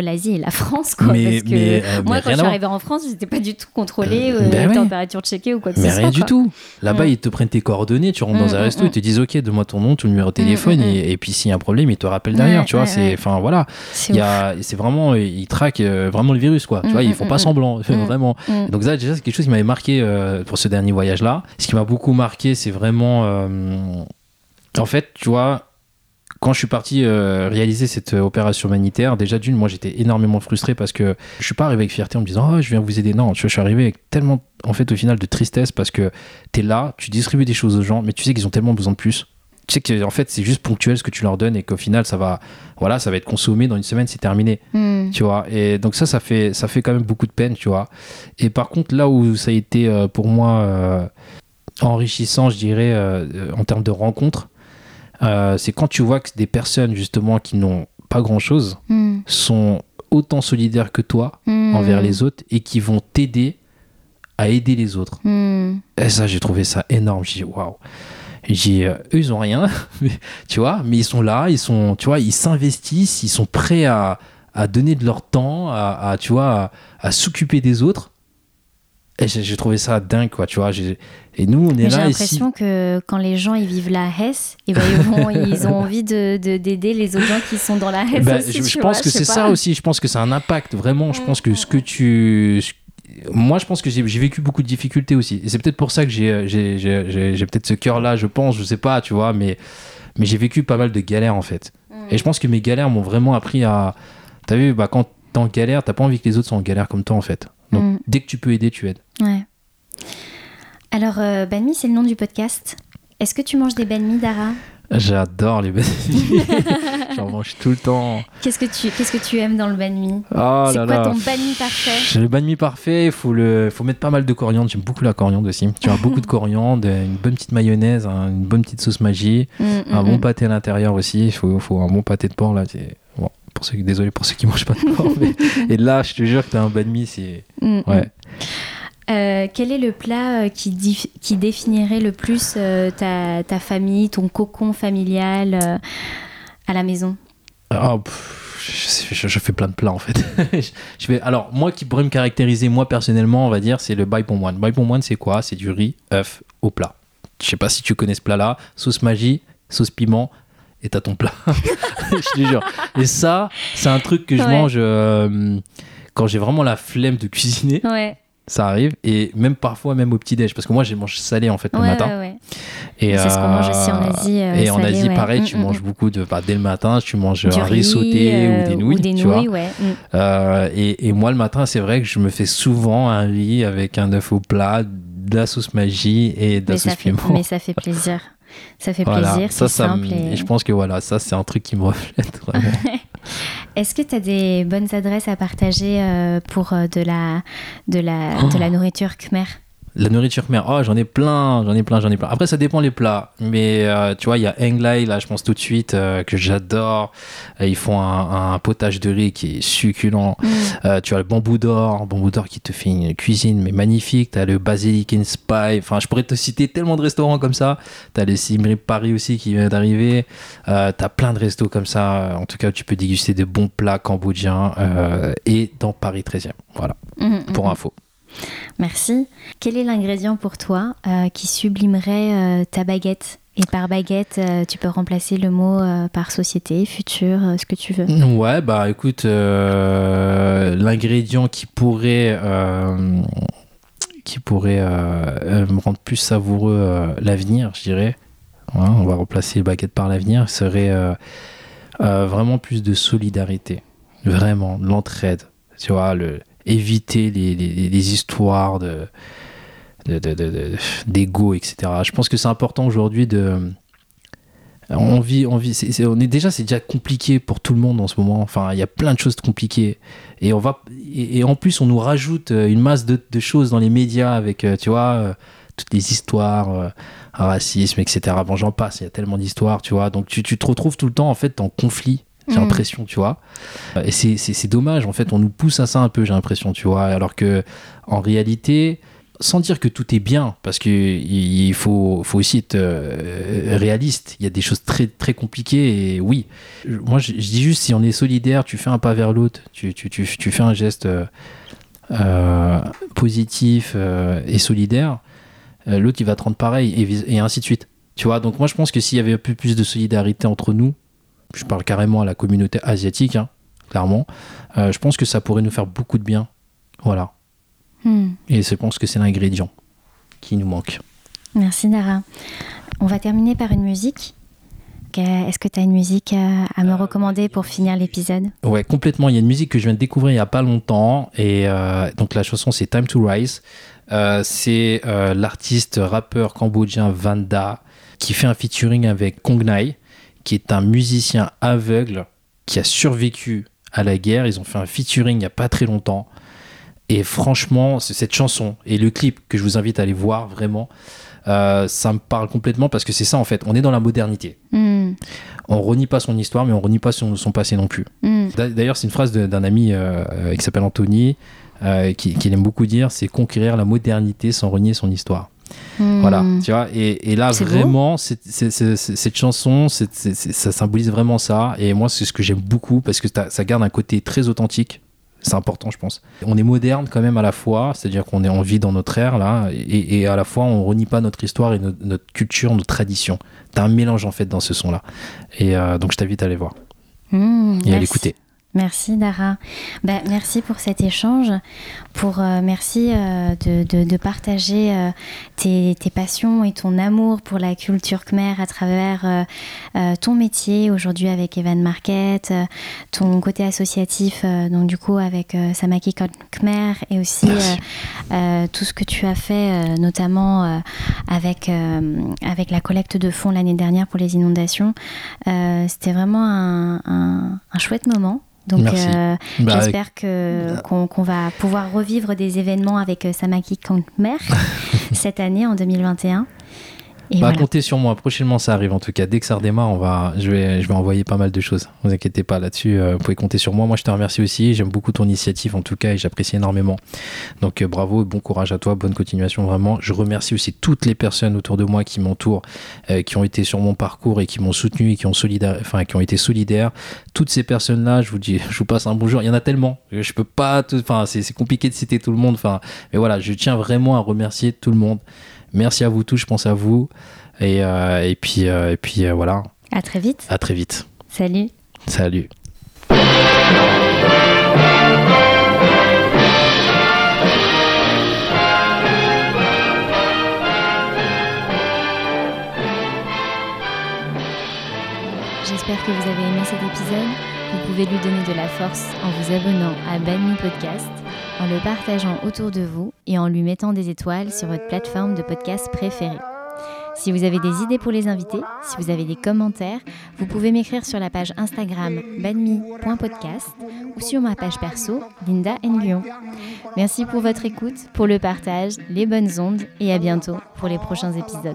l'Asie et la France, quoi. Parce que moi, quand je suis arrivée en France, j'étais pas du tout contrôlée, température checkée ou quoi que ce soit. Mais rien du tout. Là-bas, ils te prennent tes coordonnées, tu rentres dans un resto, ils te disent ok, donne-moi ton nom, ton numéro de téléphone, et puis s'il y a un problème, ils te rappellent derrière. Tu vois, c'est. Enfin voilà. C'est vraiment, ils traquent vraiment le virus, quoi. Tu vois, ils font pas semblant, vraiment. Donc ça, déjà, c'est quelque chose qui m'avait marqué pour ce dernier voyage-là. Ce qui m'a beaucoup marqué, c'est vraiment, en fait, tu vois, quand je suis parti réaliser cette opération humanitaire, déjà d'une, moi, j'étais énormément frustré parce que je suis pas arrivé avec fierté en me disant, oh, je viens vous aider. Non, tu vois, je suis arrivé avec tellement, en fait, au final, de tristesse, parce que t'es là, tu distribues des choses aux gens, mais tu sais qu'ils ont tellement besoin de plus. Tu sais que en fait c'est juste ponctuel ce que tu leur donnes, et qu'au final ça va être consommé dans une semaine, c'est terminé. Tu vois, et donc ça fait quand même beaucoup de peine, tu vois. Et par contre, là où ça a été pour moi enrichissant, je dirais, en termes de rencontres, c'est quand tu vois que des personnes justement qui n'ont pas grand chose sont autant solidaires que toi envers les autres, et qui vont t'aider à aider les autres. Et ça, j'ai trouvé ça énorme. J'ai dit waouh. Eux, ils ont rien, tu vois, mais ils sont là, ils sont, tu vois, ils s'investissent, ils sont prêts à donner de leur temps, tu vois, à s'occuper des autres. Et j'ai trouvé ça dingue, quoi, tu vois. Et nous, on est là. J'ai l'impression que quand les gens, ils vivent la Hesse, et ben, ils ont envie d'aider les autres gens qui sont dans la Hesse. Ben, aussi, je pense que c'est ça aussi. Je pense que c'est un impact, vraiment. Je pense que moi, je pense que j'ai vécu beaucoup de difficultés aussi. Et c'est peut-être pour ça que j'ai peut-être ce cœur-là, je pense, je sais pas, tu vois, mais j'ai vécu pas mal de galères, en fait. Et je pense que mes galères m'ont vraiment appris à... T'as vu, bah, quand t'es en galère, t'as pas envie que les autres soient en galère comme toi, en fait. Donc, dès que tu peux aider, tu aides. Ouais. Alors, Banmi, c'est le nom du podcast. Est-ce que tu manges des Banmi, Dara ? J'adore les banh-mi. J'en mange tout le temps. Qu'est-ce que tu aimes dans le banh-mi? Oh, c'est là quoi là. Ton banh-mi parfait? Le banh-mi parfait, il faut mettre pas mal de coriandre. J'aime beaucoup la coriandre aussi. Tu as beaucoup de coriandre, une bonne petite mayonnaise, une bonne petite sauce magie, un bon pâté à l'intérieur aussi. Il faut un bon pâté de porc là. C'est... Bon, désolé pour ceux qui mangent pas de porc. Mais... Et là, je te jure que t'as un banh-mi, c'est... Ouais. Quel est le plat qui définirait le plus ta famille, ton cocon familial à la maison? Je fais plein de plats en fait. Alors moi qui pourrais me caractériser moi personnellement, on va dire, c'est le bai pom moine. Bai pom moine, c'est quoi? C'est du riz, œuf au plat. Je sais pas si tu connais ce plat là. Sauce magie, sauce piment. Et t'as ton plat. Je te jure. Et ça, c'est un truc que je mange quand j'ai vraiment la flemme de cuisiner. Ouais. Ça arrive, et même parfois, même au petit-déj, parce que moi, je mange salé en fait le matin. Ouais. Et c'est ce qu'on mange aussi en Asie. Et salé, en Asie, pareil, tu manges beaucoup de. Bah, dès le matin, tu manges du riz sauté ou des nouilles. Tu vois. Et moi, le matin, c'est vrai que je me fais souvent un riz avec un œuf au plat, de la sauce magie et de la sauce piment. Mais ça fait plaisir. Ça fait plaisir, c'est simple. Et je pense que ça, c'est un truc qui me reflète vraiment. Est-ce que tu as des bonnes adresses à partager pour de la nourriture khmer? La nourriture khmer, j'en ai plein. Après, ça dépend les plats. Mais tu vois, il y a Heng Lai, là, je pense tout de suite, que j'adore. Ils font un potage de riz qui est succulent. Tu as le bambou d'or qui te fait une cuisine mais magnifique. Tu as le Basilic in Spy. Enfin, je pourrais te citer tellement de restaurants comme ça. Tu as le Siem Reap Paris aussi qui vient d'arriver. Tu as plein de restos comme ça. En tout cas, tu peux déguster de bons plats cambodgiens et dans Paris 13e. Voilà, pour info. Merci. Quel est l'ingrédient pour toi qui sublimerait ta baguette? Et par baguette, tu peux remplacer le mot par société, futur, ce que tu veux. Ouais, bah écoute, l'ingrédient qui pourrait me rendre plus savoureux l'avenir, je dirais. Ouais, on va remplacer les baguettes par l'avenir. Serait vraiment plus de solidarité, vraiment l'entraide. Tu vois éviter les histoires d'ego, etc. Je pense que c'est important aujourd'hui de... C'est déjà compliqué pour tout le monde en ce moment. Enfin, il y a plein de choses compliquées. Et en plus, on nous rajoute une masse de choses dans les médias avec, tu vois, toutes les histoires, racisme, etc. Bon, j'en passe, il y a tellement d'histoires, tu vois. Donc, tu te retrouves tout le temps, en fait, en conflit. J'ai l'impression, tu vois. Et c'est dommage, en fait, on nous pousse à ça un peu, j'ai l'impression, tu vois. Alors que, en réalité, sans dire que tout est bien, parce qu'il faut aussi être réaliste. Il y a des choses très, très compliquées. Et oui, moi, je dis juste, si on est solidaire, tu fais un pas vers l'autre, tu fais un geste positif et solidaire, l'autre, il va te rendre pareil, et ainsi de suite. Tu vois, donc moi, je pense que s'il y avait un peu plus de solidarité entre nous, je parle carrément à la communauté asiatique, clairement, je pense que ça pourrait nous faire beaucoup de bien. Voilà. Et je pense que c'est l'ingrédient qui nous manque. Merci, Dara. On va terminer par une musique. Est-ce que tu as une musique à me recommander pour finir l'épisode? Ouais, complètement. Il y a une musique que je viens de découvrir il n'y a pas longtemps. Et donc la chanson, c'est Time to Rise. C'est l'artiste rappeur cambodgien Vanda qui fait un featuring avec Kong Nai, qui est un musicien aveugle qui a survécu à la guerre. Ils ont fait un featuring il n'y a pas très longtemps. Et franchement, cette chanson et le clip que je vous invite à aller voir, vraiment, ça me parle complètement parce que c'est ça en fait. On est dans la modernité. On renie pas son histoire, mais on renie pas son passé non plus. D'ailleurs, c'est une phrase d'un ami qui s'appelle Anthony, qui aime beaucoup dire, c'est conquérir la modernité sans renier son histoire. Voilà, tu vois, et là c'est vraiment cette chanson, ça symbolise vraiment ça, et moi c'est ce que j'aime beaucoup parce que ça garde un côté très authentique. C'est important, je pense. On est moderne quand même à la fois, c'est-à-dire qu'on est en vie dans notre ère là, et à la fois on renie pas notre histoire et notre culture, notre tradition. T'as un mélange en fait dans ce son là, et donc je t'invite à aller voir et à l'écouter. Merci Dara. Merci pour cet échange. Merci de partager tes passions et ton amour pour la culture khmer à travers ton métier aujourd'hui avec Evan Market, ton côté associatif donc du coup avec Samaki Khmer et aussi tout ce que tu as fait notamment avec la collecte de fonds l'année dernière pour les inondations. C'était vraiment un chouette moment. Donc j'espère qu'on va pouvoir revivre des événements avec Samaki Khmer cette année en 2021. Comptez sur moi, prochainement ça arrive en tout cas. Dès que ça redémarre, je vais envoyer pas mal de choses. Ne vous inquiétez pas là-dessus, vous pouvez compter sur moi. Moi je te remercie aussi, j'aime beaucoup ton initiative en tout cas et j'apprécie énormément. Donc bravo, bon courage à toi, bonne continuation vraiment. Je remercie aussi toutes les personnes autour de moi qui m'entourent, qui ont été sur mon parcours et qui m'ont soutenu et qui ont été solidaires. Toutes ces personnes-là, je vous passe un bonjour. Il y en a tellement, je peux pas, c'est compliqué de citer tout le monde. Mais voilà, je tiens vraiment à remercier tout le monde. Merci à vous tous, je pense à vous. Et puis voilà. À très vite. À très vite. Salut. Salut. J'espère que vous avez aimé cet épisode. Vous pouvez lui donner de la force en vous abonnant à Banmi Podcast, en le partageant autour de vous et en lui mettant des étoiles sur votre plateforme de podcast préférée. Si vous avez des idées pour les invités, si vous avez des commentaires, vous pouvez m'écrire sur la page Instagram banmi.podcast ou sur ma page perso Linda Nguyen. Merci pour votre écoute, pour le partage, les bonnes ondes et à bientôt pour les prochains épisodes.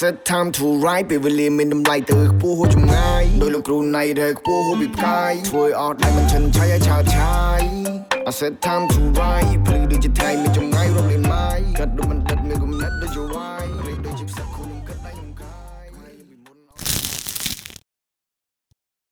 Set time to ride, people live in them light. The poor Kong Nai, the Kong Nai, the poor big guy. Toy art, dimension, chai chai chai. I set time to ride, people do the time, the Kong Nai, the Kong Nai.